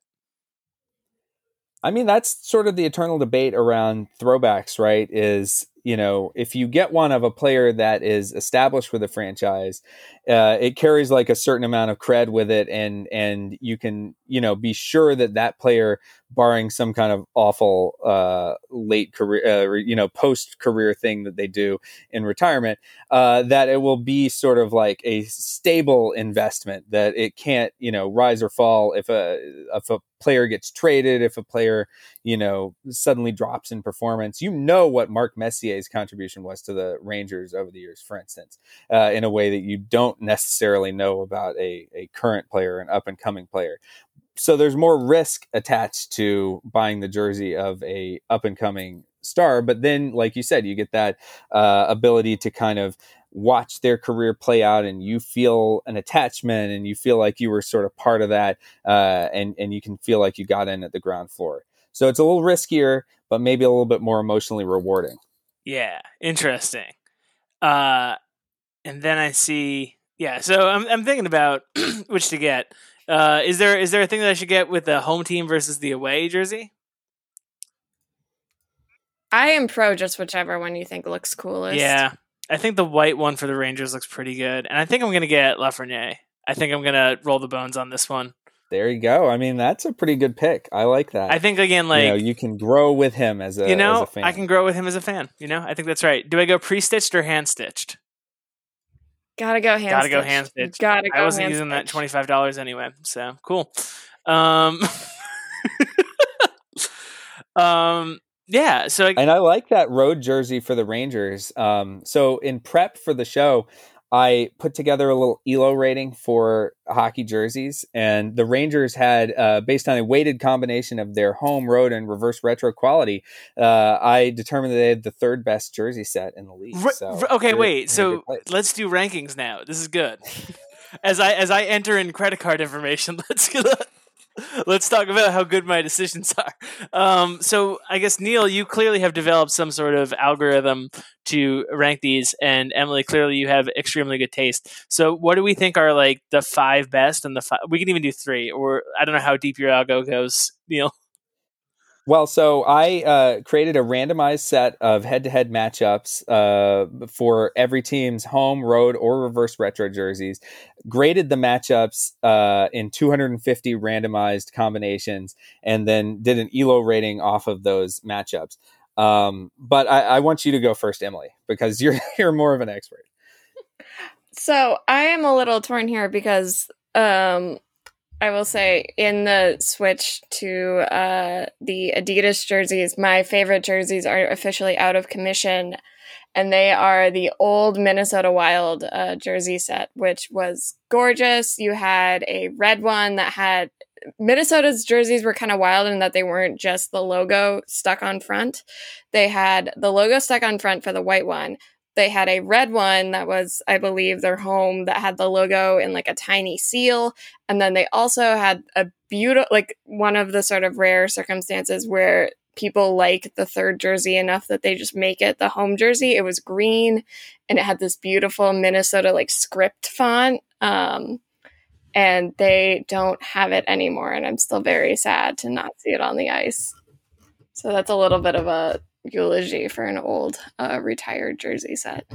I mean, that's sort of the eternal debate around throwbacks, right? Is you know, if you get one of a player that is established with a franchise, uh, it carries like a certain amount of cred with it. And, and you can, you know, be sure that that player, barring some kind of awful uh, late career, uh, you know, post career thing that they do in retirement, uh, that it will be sort of like a stable investment, that it can't, you know, rise or fall if a, if a player gets traded, if a player, you know, suddenly drops in performance. You know what Mark Messier's contribution was to the Rangers over the years, for instance, uh, in a way that you don't necessarily know about a, a current player, an up and coming player. So there's more risk attached to buying the jersey of a up and coming star. But then, like you said, you get that uh, ability to kind of watch their career play out, and you feel an attachment, and you feel like you were sort of part of that. Uh, and, and you can feel like you got in at the ground floor. So it's a little riskier, but maybe a little bit more emotionally rewarding. Yeah. Interesting. Uh, and then I see, yeah. So I'm, I'm thinking about which to get. Uh, is there is there a thing that I should get with the home team versus the away jersey? I am pro just whichever one you think looks coolest. Yeah, I think the white one for the Rangers looks pretty good, and I think I'm gonna get Lafreniere. I think I'm gonna roll the bones on this one. There you go. I mean, that's a pretty good pick. I like that. I think again, like you, know, you can grow with him as a you know, as a fan. I can grow with him as a fan. You know, I think that's right. Do I go pre-stitched or hand-stitched? Gotta go hand. Gotta go hand stitch. Gotta go. I wasn't using that twenty-five dollars anyway, so cool. Um, um, yeah. So, I, and I like that road jersey for the Rangers. Um, so in prep for the show, I put together a little E L O rating for hockey jerseys, and the Rangers had, uh, based on a weighted combination of their home, road, and reverse retro quality, uh, I determined that they had the third best jersey set in the league. So okay, they're, wait. They're so let's do rankings now. This is good. As I as I enter in credit card information, let's get up. Let's talk about how good my decisions are. Um, so I guess, Neil, you clearly have developed some sort of algorithm to rank these. And Emily, clearly you have extremely good taste. So what do we think are like the five best and the five? We can even do three, or I don't know how deep your algo goes, Neil. Well, so I uh, created a randomized set of head-to-head matchups uh, for every team's home, road, or reverse retro jerseys, graded the matchups uh, in two hundred fifty randomized combinations, and then did an E L O rating off of those matchups. Um, but I, I want you to go first, Emily, because you're you're more of an expert. So I am a little torn here because... Um... I will say, in the switch to uh, the Adidas jerseys, my favorite jerseys are officially out of commission, and they are the old Minnesota Wild uh, jersey set, which was gorgeous. You had a red one that had... Minnesota's jerseys were kind of wild in that they weren't just the logo stuck on front. They had the logo stuck on front for the white one. They had a red one that was, I believe, their home, that had the logo in like a tiny seal. And then they also had a beautiful, like one of the sort of rare circumstances where people like the third jersey enough that they just make it the home jersey. It was green and it had this beautiful Minnesota like script font. Um, and they don't have it anymore. And I'm still very sad to not see it on the ice. So that's a little bit of a eulogy for an old uh, retired jersey set.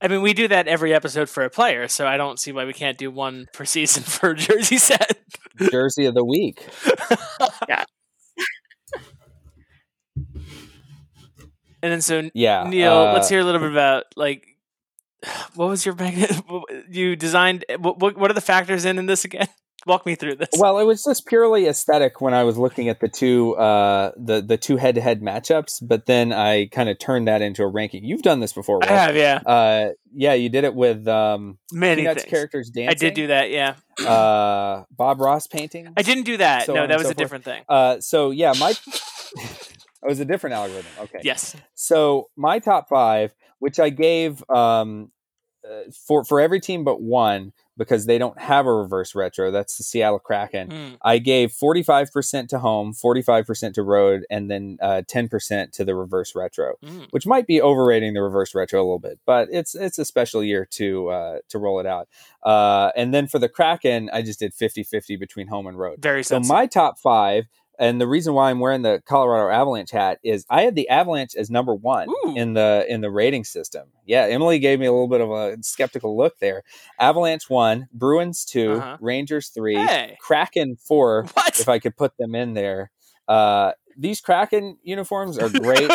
I mean, we do that every episode for a player, so I don't see why we can't do one per season for a jersey set. Jersey of the week. Yeah. And then so, yeah, Neil, uh, let's hear a little bit about, like, what was your magnet? You designed, what, what are the factors in, in this again? Walk me through this. Well, it was just purely aesthetic when I was looking at the two uh, the the two head to head matchups, but then I kind of turned that into a ranking. You've done this before, right? I have, yeah. Uh, yeah, you did it with um, many Peanuts characters dancing. I did do that, yeah. Uh, Bob Ross painting. I didn't do that. So no, that was so a forth. different thing. Uh, so yeah, my it was a different algorithm. Okay. Yes. So my top five, which I gave um, uh, for for every team but one, because they don't have a reverse retro. That's the Seattle Kraken. Mm. I gave forty-five percent to home, forty-five percent to road, and then uh, ten percent to the reverse retro, mm. which might be overrating the reverse retro a little bit, but it's it's a special year to uh, to roll it out. Uh, and then for the Kraken, I just did fifty-fifty between home and road. Very sensible. So my top five And the reason why I'm wearing the Colorado Avalanche hat is I had the Avalanche as number one Ooh. in the in the rating system. Yeah, Emily gave me a little bit of a skeptical look there. Avalanche one, Bruins two, uh-huh. Rangers three, hey. Kraken four, what? if I could put them in there. Uh, these Kraken uniforms are great.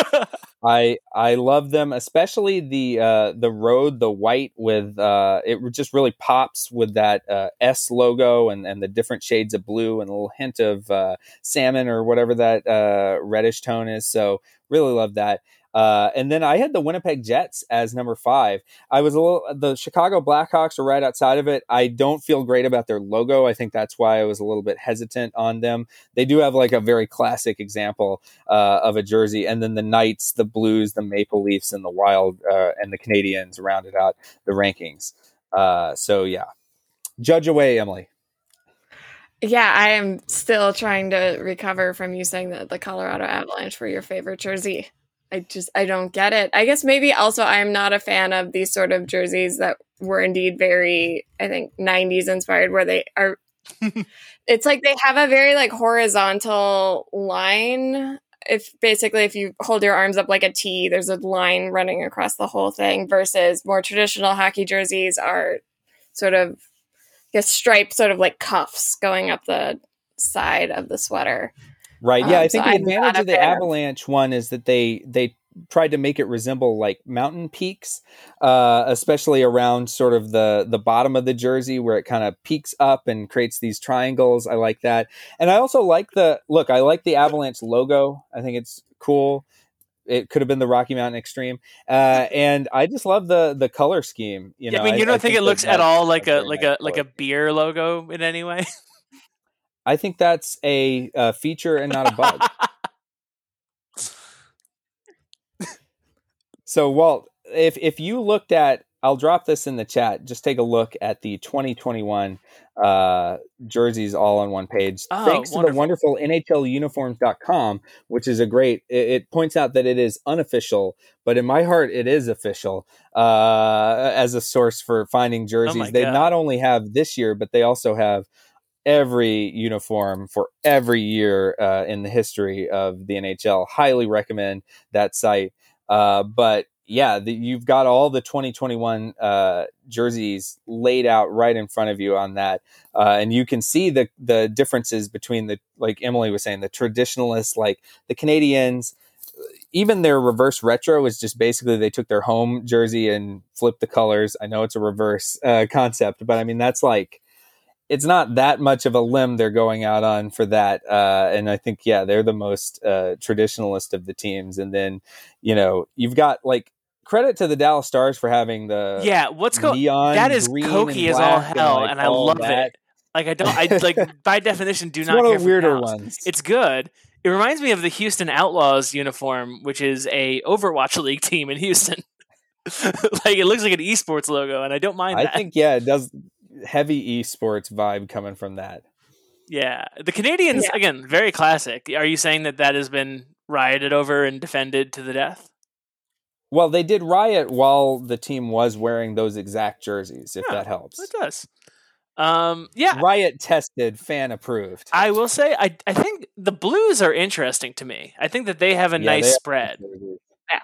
I I love them, especially the uh, the road, the white with uh, it just really pops with that uh, S logo and, and the different shades of blue and a little hint of uh, salmon or whatever that uh, reddish tone is. So really love that. Uh, and then I had the Winnipeg Jets as number five. I was a little, the Chicago Blackhawks are right outside of it. I don't feel great about their logo. I think that's why I was a little bit hesitant on them. They do have like a very classic example, uh, of a jersey. And then the Knights, the Blues, the Maple Leafs, and the Wild, uh, and the Canadians rounded out the rankings. Uh, so yeah, judge away, Emily. Yeah, I am still trying to recover from you saying that the Colorado Avalanche were your favorite jersey. I just, I don't get it. I guess maybe also I'm not a fan of these sort of jerseys that were indeed very, I think, nineties inspired, where they are, it's like they have a very like horizontal line. If basically if you hold your arms up like a T, there's a line running across the whole thing, versus more traditional hockey jerseys are sort of, I guess, striped sort of like cuffs going up the side of the sweater. Right. Yeah. Um, I think so the advantage of the there. Avalanche one is that they, they tried to make it resemble like mountain peaks, uh, especially around sort of the, the bottom of the jersey where it kind of peaks up and creates these triangles. I like that. And I also like the look, I like the Avalanche logo. I think it's cool. It could have been the Rocky Mountain Extreme. Uh, and I just love the, the color scheme. You yeah, know, I mean, you I, don't I think, think it looks at all like a, like nice a, color. like a beer logo in any way. I think that's a, a feature and not a bug. So, Walt, if if you looked at, I'll drop this in the chat. Just take a look at the twenty twenty-one uh, jerseys all on one page. Oh, Thanks wonderful. to the wonderful N H L uniforms dot com, which is a great, it, it points out that it is unofficial, but in my heart, it is official uh, as a source for finding jerseys. Oh they God. not only have this year, but they also have every uniform for every year uh, in the history of the N H L. Highly recommend that site. Uh, but yeah, the, you've got all the twenty twenty-one uh, jerseys laid out right in front of you on that. Uh, and you can see the, the differences between the, like Emily was saying, the traditionalists, like the Canadians, even their reverse retro is just basically they took their home jersey and flipped the colors. I know it's a reverse uh, concept, but I mean, that's like, it's not that much of a limb they're going out on for that. Uh, and I think, yeah, they're the most uh, traditionalist of the teams. And then, you know, you've got like credit to the Dallas Stars for having the yeah. What's going on? That is cokey as all hell. And, like, and I love that. it. Like I don't, I like by definition, do it's not one care of the weirder for ones. It's good. It reminds me of the Houston Outlaws uniform, which is a Overwatch League team in Houston. Like it looks like an esports logo. And I don't mind I that. I think, yeah, it does. Heavy esports vibe coming from that. Yeah, the Canadians yeah. again, very classic. Are you saying that that has been rioted over and defended to the death? Well, they did riot while the team was wearing those exact jerseys. If yeah, that helps, it does. Um, yeah, riot tested, fan approved. I will say, I I think the Blues are interesting to me. I think that they have a yeah, nice spread. Yeah,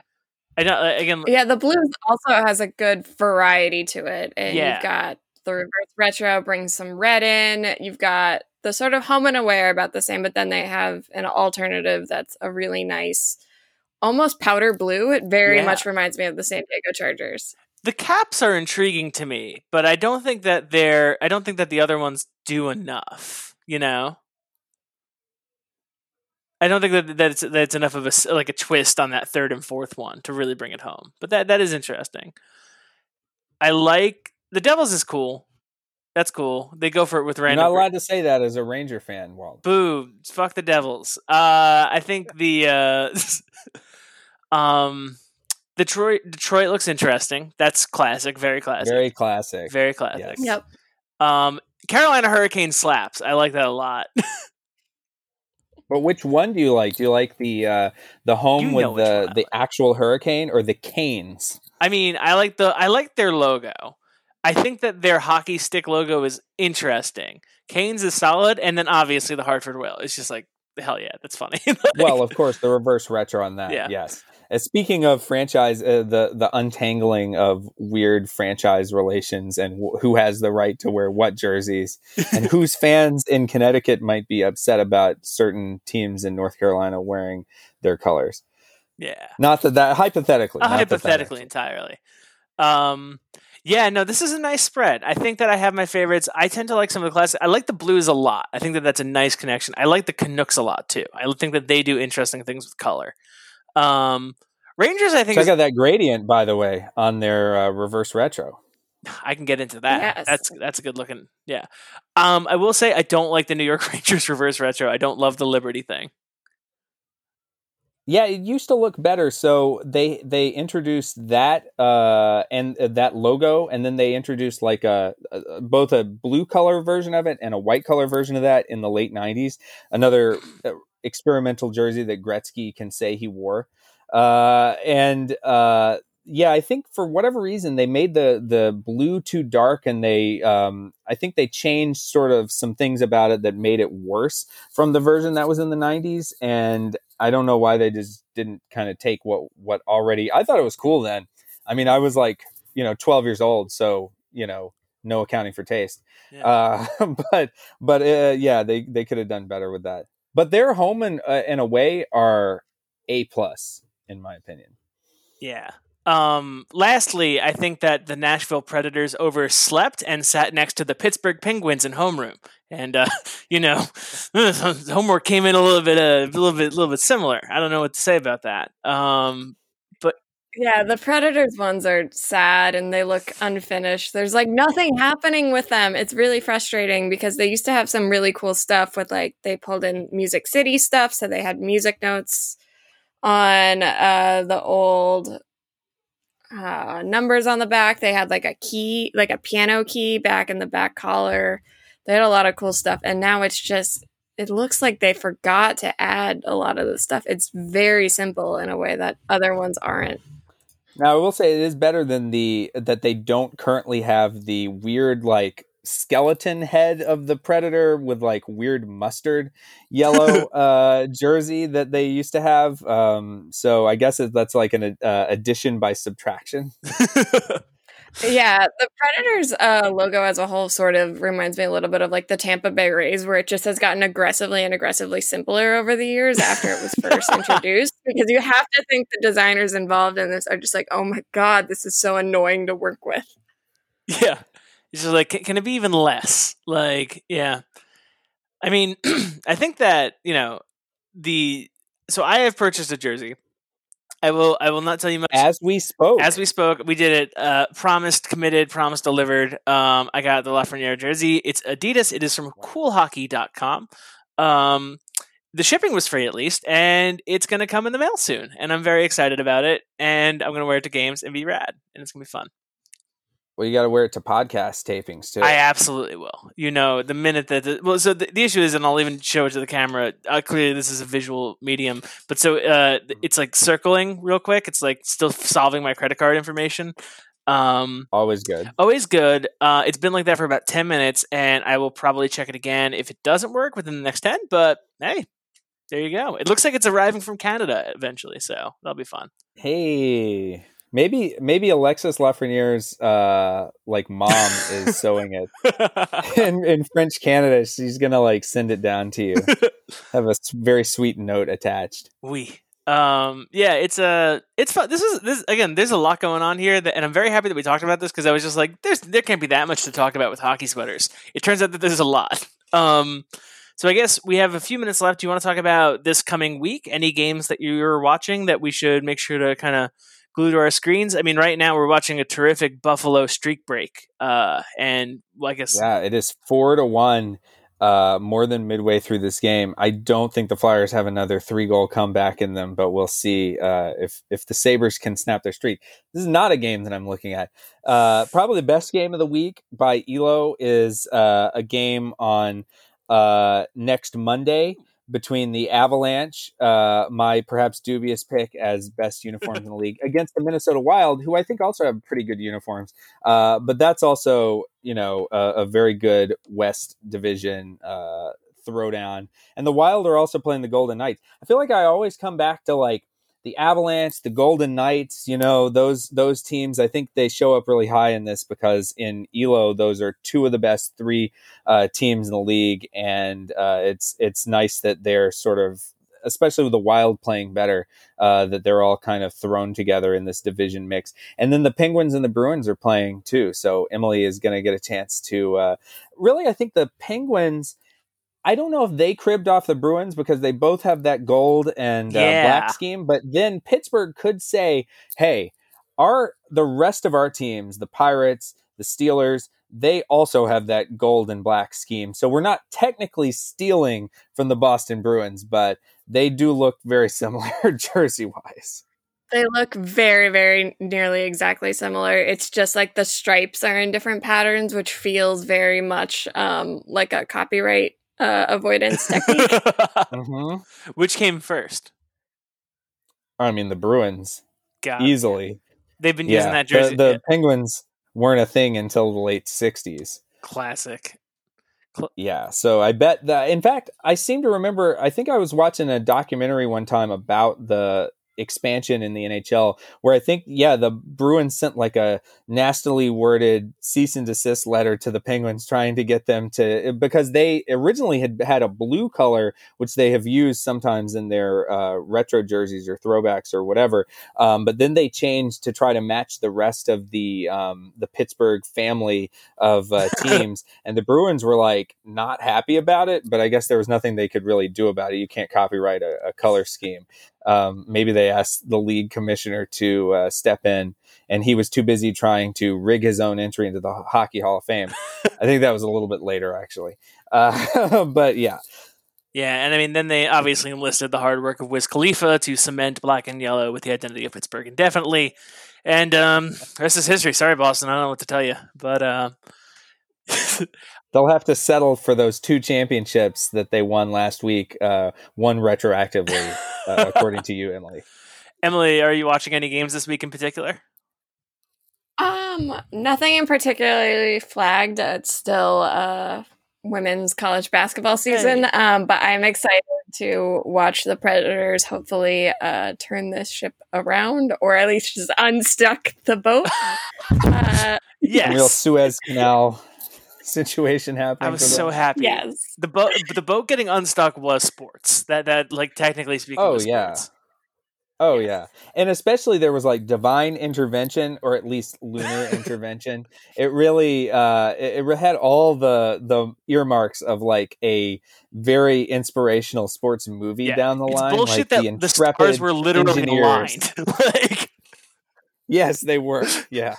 I don't again. Yeah, the Blues also has a good variety to it, and yeah. you've got. The reverse retro brings some red in. You've got the sort of home and away are about the same, but then they have an alternative that's a really nice, almost powder blue. It very yeah. much reminds me of the San Diego Chargers. The Caps are intriguing to me, but I don't think that they're. I don't think that the other ones do enough. You know, I don't think that that's that's enough of a like a twist on that third and fourth one to really bring it home. But that that is interesting. I like. The Devils is cool. That's cool. They go for it with random. You're not allowed to say that as a Ranger fan, Walt. Boo! Fuck the Devils. Uh, I think the uh, um, Detroit Detroit looks interesting. That's classic. Very classic. Very classic. Very classic. Yes. Yep. Um, Carolina Hurricane slaps. I like that a lot. But which one do you like? Do you like the uh, the home you with the the like. actual hurricane or the Canes? I mean, I like the I like their logo. I think that their hockey stick logo is interesting. Canes is solid, and then obviously the Hartford Whale. It's just like hell yeah, that's funny. Like, well, of course, the reverse retro on that. Yeah. Yes. Uh, speaking of franchise, uh, the the untangling of weird franchise relations and w- who has the right to wear what jerseys and whose fans in Connecticut might be upset about certain teams in North Carolina wearing their colors. Yeah. Not that that hypothetically. Uh, not hypothetically, that that entirely. Um, yeah, no, this is a nice spread. I think that I have my favorites. I tend to like some of the classics. I like the Blues a lot. I think that that's a nice connection. I like the Canucks a lot too. I think that they do interesting things with color. Um, Rangers, I think. Check is, out that gradient, by the way, on their uh, reverse retro. I can get into that. Yes. That's that's a good looking. Yeah. Um, I will say I don't like the New York Rangers reverse retro. I don't love the Liberty thing. Yeah, it used to look better. So they they introduced that uh, and uh, that logo, and then they introduced like a, a both a blue color version of it and a white color version of that in the late nineties. Another experimental jersey that Gretzky can say he wore. Uh, and uh, yeah, I think for whatever reason they made the the blue too dark, and they um, I think they changed sort of some things about it that made it worse from the version that was in the nineties. And I don't know why they just didn't kind of take what, what already, I thought it was cool then. I mean, I was like, you know, twelve years old. So, you know, no accounting for taste. Yeah. Uh, but, but uh, yeah, they, they could have done better with that, but their home and uh, and away are A plus in my opinion. Yeah. Um, lastly, I think that the Nashville Predators overslept and sat next to the Pittsburgh Penguins in homeroom. And, uh, you know, the homework came in a little bit, uh, a little bit, a little bit similar. I don't know what to say about that. Um, but yeah, the Predators ones are sad and they look unfinished. There's like nothing happening with them. It's really frustrating because they used to have some really cool stuff with like, they pulled in Music City stuff. So they had music notes on, uh, the old, Uh, numbers on the back. They had like a key, like a piano key back in the back collar. They had a lot of cool stuff. And now it's just, it looks like they forgot to add a lot of the stuff. It's very simple in a way that other ones aren't. Now I will say it is better than the, that they don't currently have the weird, like skeleton head of the Predator with like weird mustard yellow uh jersey that they used to have. Um so I guess that's like an uh, addition by subtraction. Yeah, the Predators uh logo as a whole sort of reminds me a little bit of like the Tampa Bay Rays, where it just has gotten aggressively and aggressively simpler over the years after it was first introduced, because you have to think the designers involved in this are just like, oh my god, this is so annoying to work with. Yeah. It's just like, can it be even less? Like, yeah. I mean, I think that, you know, the, so I have purchased a jersey. I will, I will not tell you much. As we spoke. As we spoke, we did it. Uh, promised, committed, promised, delivered. Um, I got the Lafreniere jersey. It's Adidas. It is from cool hockey dot com. Um, the shipping was free at least, and it's going to come in the mail soon. And I'm very excited about it. And I'm going to wear it to games and be rad. And it's going to be fun. Well, you got to wear it to podcast tapings too. I absolutely will. You know, the minute that the, well, so the, the issue is, and I'll even show it to the camera. Uh, clearly, this is a visual medium, but so uh, it's like circling real quick. It's like still solving my credit card information. Um, always good. Always good. Uh, it's been like that for about ten minutes, and I will probably check it again if it doesn't work within the next ten. But hey, there you go. It looks like it's arriving from Canada eventually, so that'll be fun. Hey. Maybe maybe Alexis Lafreniere's uh, like mom is sewing it in, in French Canada. She's gonna like send it down to you. Have a very sweet note attached. Oui. Um, yeah, it's a uh, it's fun. This is this again. There's a lot going on here, that, and I'm very happy that we talked about this, because I was just like, there's there can't be that much to talk about with hockey sweaters. It turns out that there's a lot. Um, so I guess we have a few minutes left. Do you want to talk about this coming week? Any games that you're watching that we should make sure to kind of glued to our screens? I mean, right now we're watching a terrific Buffalo streak break. Uh, and well, I guess... Yeah, it is four to one uh, more than midway through this game. I don't think the Flyers have another three-goal comeback in them, but we'll see uh, if, if the Sabres can snap their streak. This is not a game that I'm looking at. Uh, probably the best game of the week by E L O is uh, a game on uh, next Monday between the Avalanche, uh, my perhaps dubious pick as best uniforms in the league, against the Minnesota Wild, who I think also have pretty good uniforms. Uh, but that's also, you know, a, a very good West Division uh, throwdown. And the Wild are also playing the Golden Knights. I feel like I always come back to like the Avalanche, the Golden Knights, you know, those those teams. I think they show up really high in this because in E L O, those are two of the best three uh, teams in the league. And uh, it's it's nice that they're sort of, especially with the Wild playing better, uh, that they're all kind of thrown together in this division mix. And then the Penguins and the Bruins are playing too. So Emily is going to get a chance to uh, really, I think the Penguins, I don't know if they cribbed off the Bruins because they both have that gold and yeah. uh, black scheme. But then Pittsburgh could say, hey, our the rest of our teams, the Pirates, the Steelers, they also have that gold and black scheme. So we're not technically stealing from the Boston Bruins, but they do look very similar jersey-wise. They look very, very nearly exactly similar. It's just like the stripes are in different patterns, which feels very much um, like a copyright uh, avoidance technique. Mm-hmm. Which came first? I mean, the Bruins. God. Easily. They've been yeah, using that jersey. The, the Penguins weren't a thing until the late sixties. Classic. Yeah, so I bet that. In fact, I seem to remember, I think I was watching a documentary one time about the expansion in the N H L where I think, yeah, the Bruins sent like a nastily worded cease and desist letter to the Penguins trying to get them to, because they originally had had a blue color, which they have used sometimes in their uh, retro jerseys or throwbacks or whatever. Um, but then they changed to try to match the rest of the, um, the Pittsburgh family of uh, teams. And the Bruins were like not happy about it, but I guess there was nothing they could really do about it. You can't copyright a, a color scheme. Um, maybe they asked the league commissioner to uh, step in, and he was too busy trying to rig his own entry into the Hockey Hall of Fame. I think that was a little bit later, actually. Uh, but yeah. Yeah, and I mean, then they obviously enlisted the hard work of Wiz Khalifa to cement black and yellow with the identity of Pittsburgh indefinitely. And um, the rest is history. Sorry, Boston, I don't know what to tell you. But uh... they'll have to settle for those two championships that they won last week, uh, one retroactively. Uh, according to you, Emily. Emily, are you watching any games this week in particular? Um, nothing in particularly flagged. It's still uh, women's college basketball season, hey. um, but I'm excited to watch the Predators hopefully uh, turn this ship around, or at least just unstuck the boat. uh, yes, real Suez Canal situation happened. I was so happy. Yes, the boat the boat getting unstuck was sports. That that like technically speaking. Oh was yeah. Sports. Oh yeah. yeah. And especially there was like divine intervention, or at least lunar intervention. It really uh it, it had all the the earmarks of like a very inspirational sports movie yeah. down the it's line. Bullshit like that the, the stars were literally aligned. Like yes, they were. Yeah.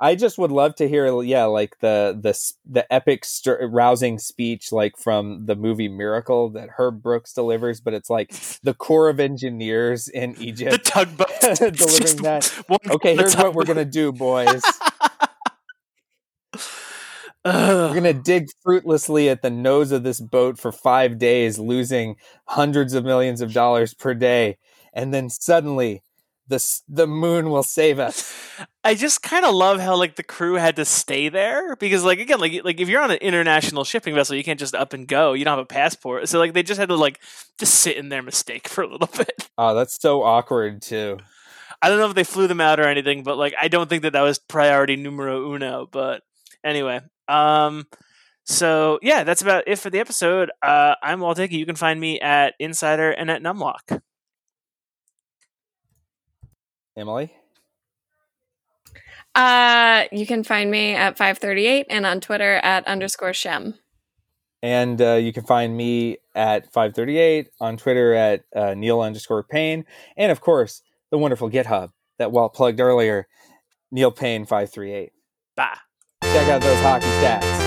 I just would love to hear, yeah, like the the the epic, st- rousing speech, like from the movie Miracle that Herb Brooks delivers. But it's like the Corps of Engineers in Egypt, the tugboat delivering that. Okay, here's what we're gonna do, boys. We're gonna dig fruitlessly at the nose of this boat for five days, losing hundreds of millions of dollars per day, and then suddenly the the moon will save us. I just kind of love how like the crew had to stay there because like again like like if you're on an international shipping vessel, you can't just up and go. You don't have a passport, so like they just had to like just sit in their mistake for a little bit. Oh, that's so awkward too. I don't know if they flew them out or anything, but like I don't think that that was priority numero uno. But anyway, um, so yeah, that's about it for the episode. Uh, I'm Walt Hickey. You can find me at Insider and at Numlock. Emily? Uh, you can find me at FiveThirtyEight and on Twitter at underscore Shem. And uh, you can find me at FiveThirtyEight, on Twitter at uh, Neil underscore Paine, and of course, the wonderful GitHub that Walt plugged earlier, Neil Paine five thirty-eight. Bye. Check out those hockey stats.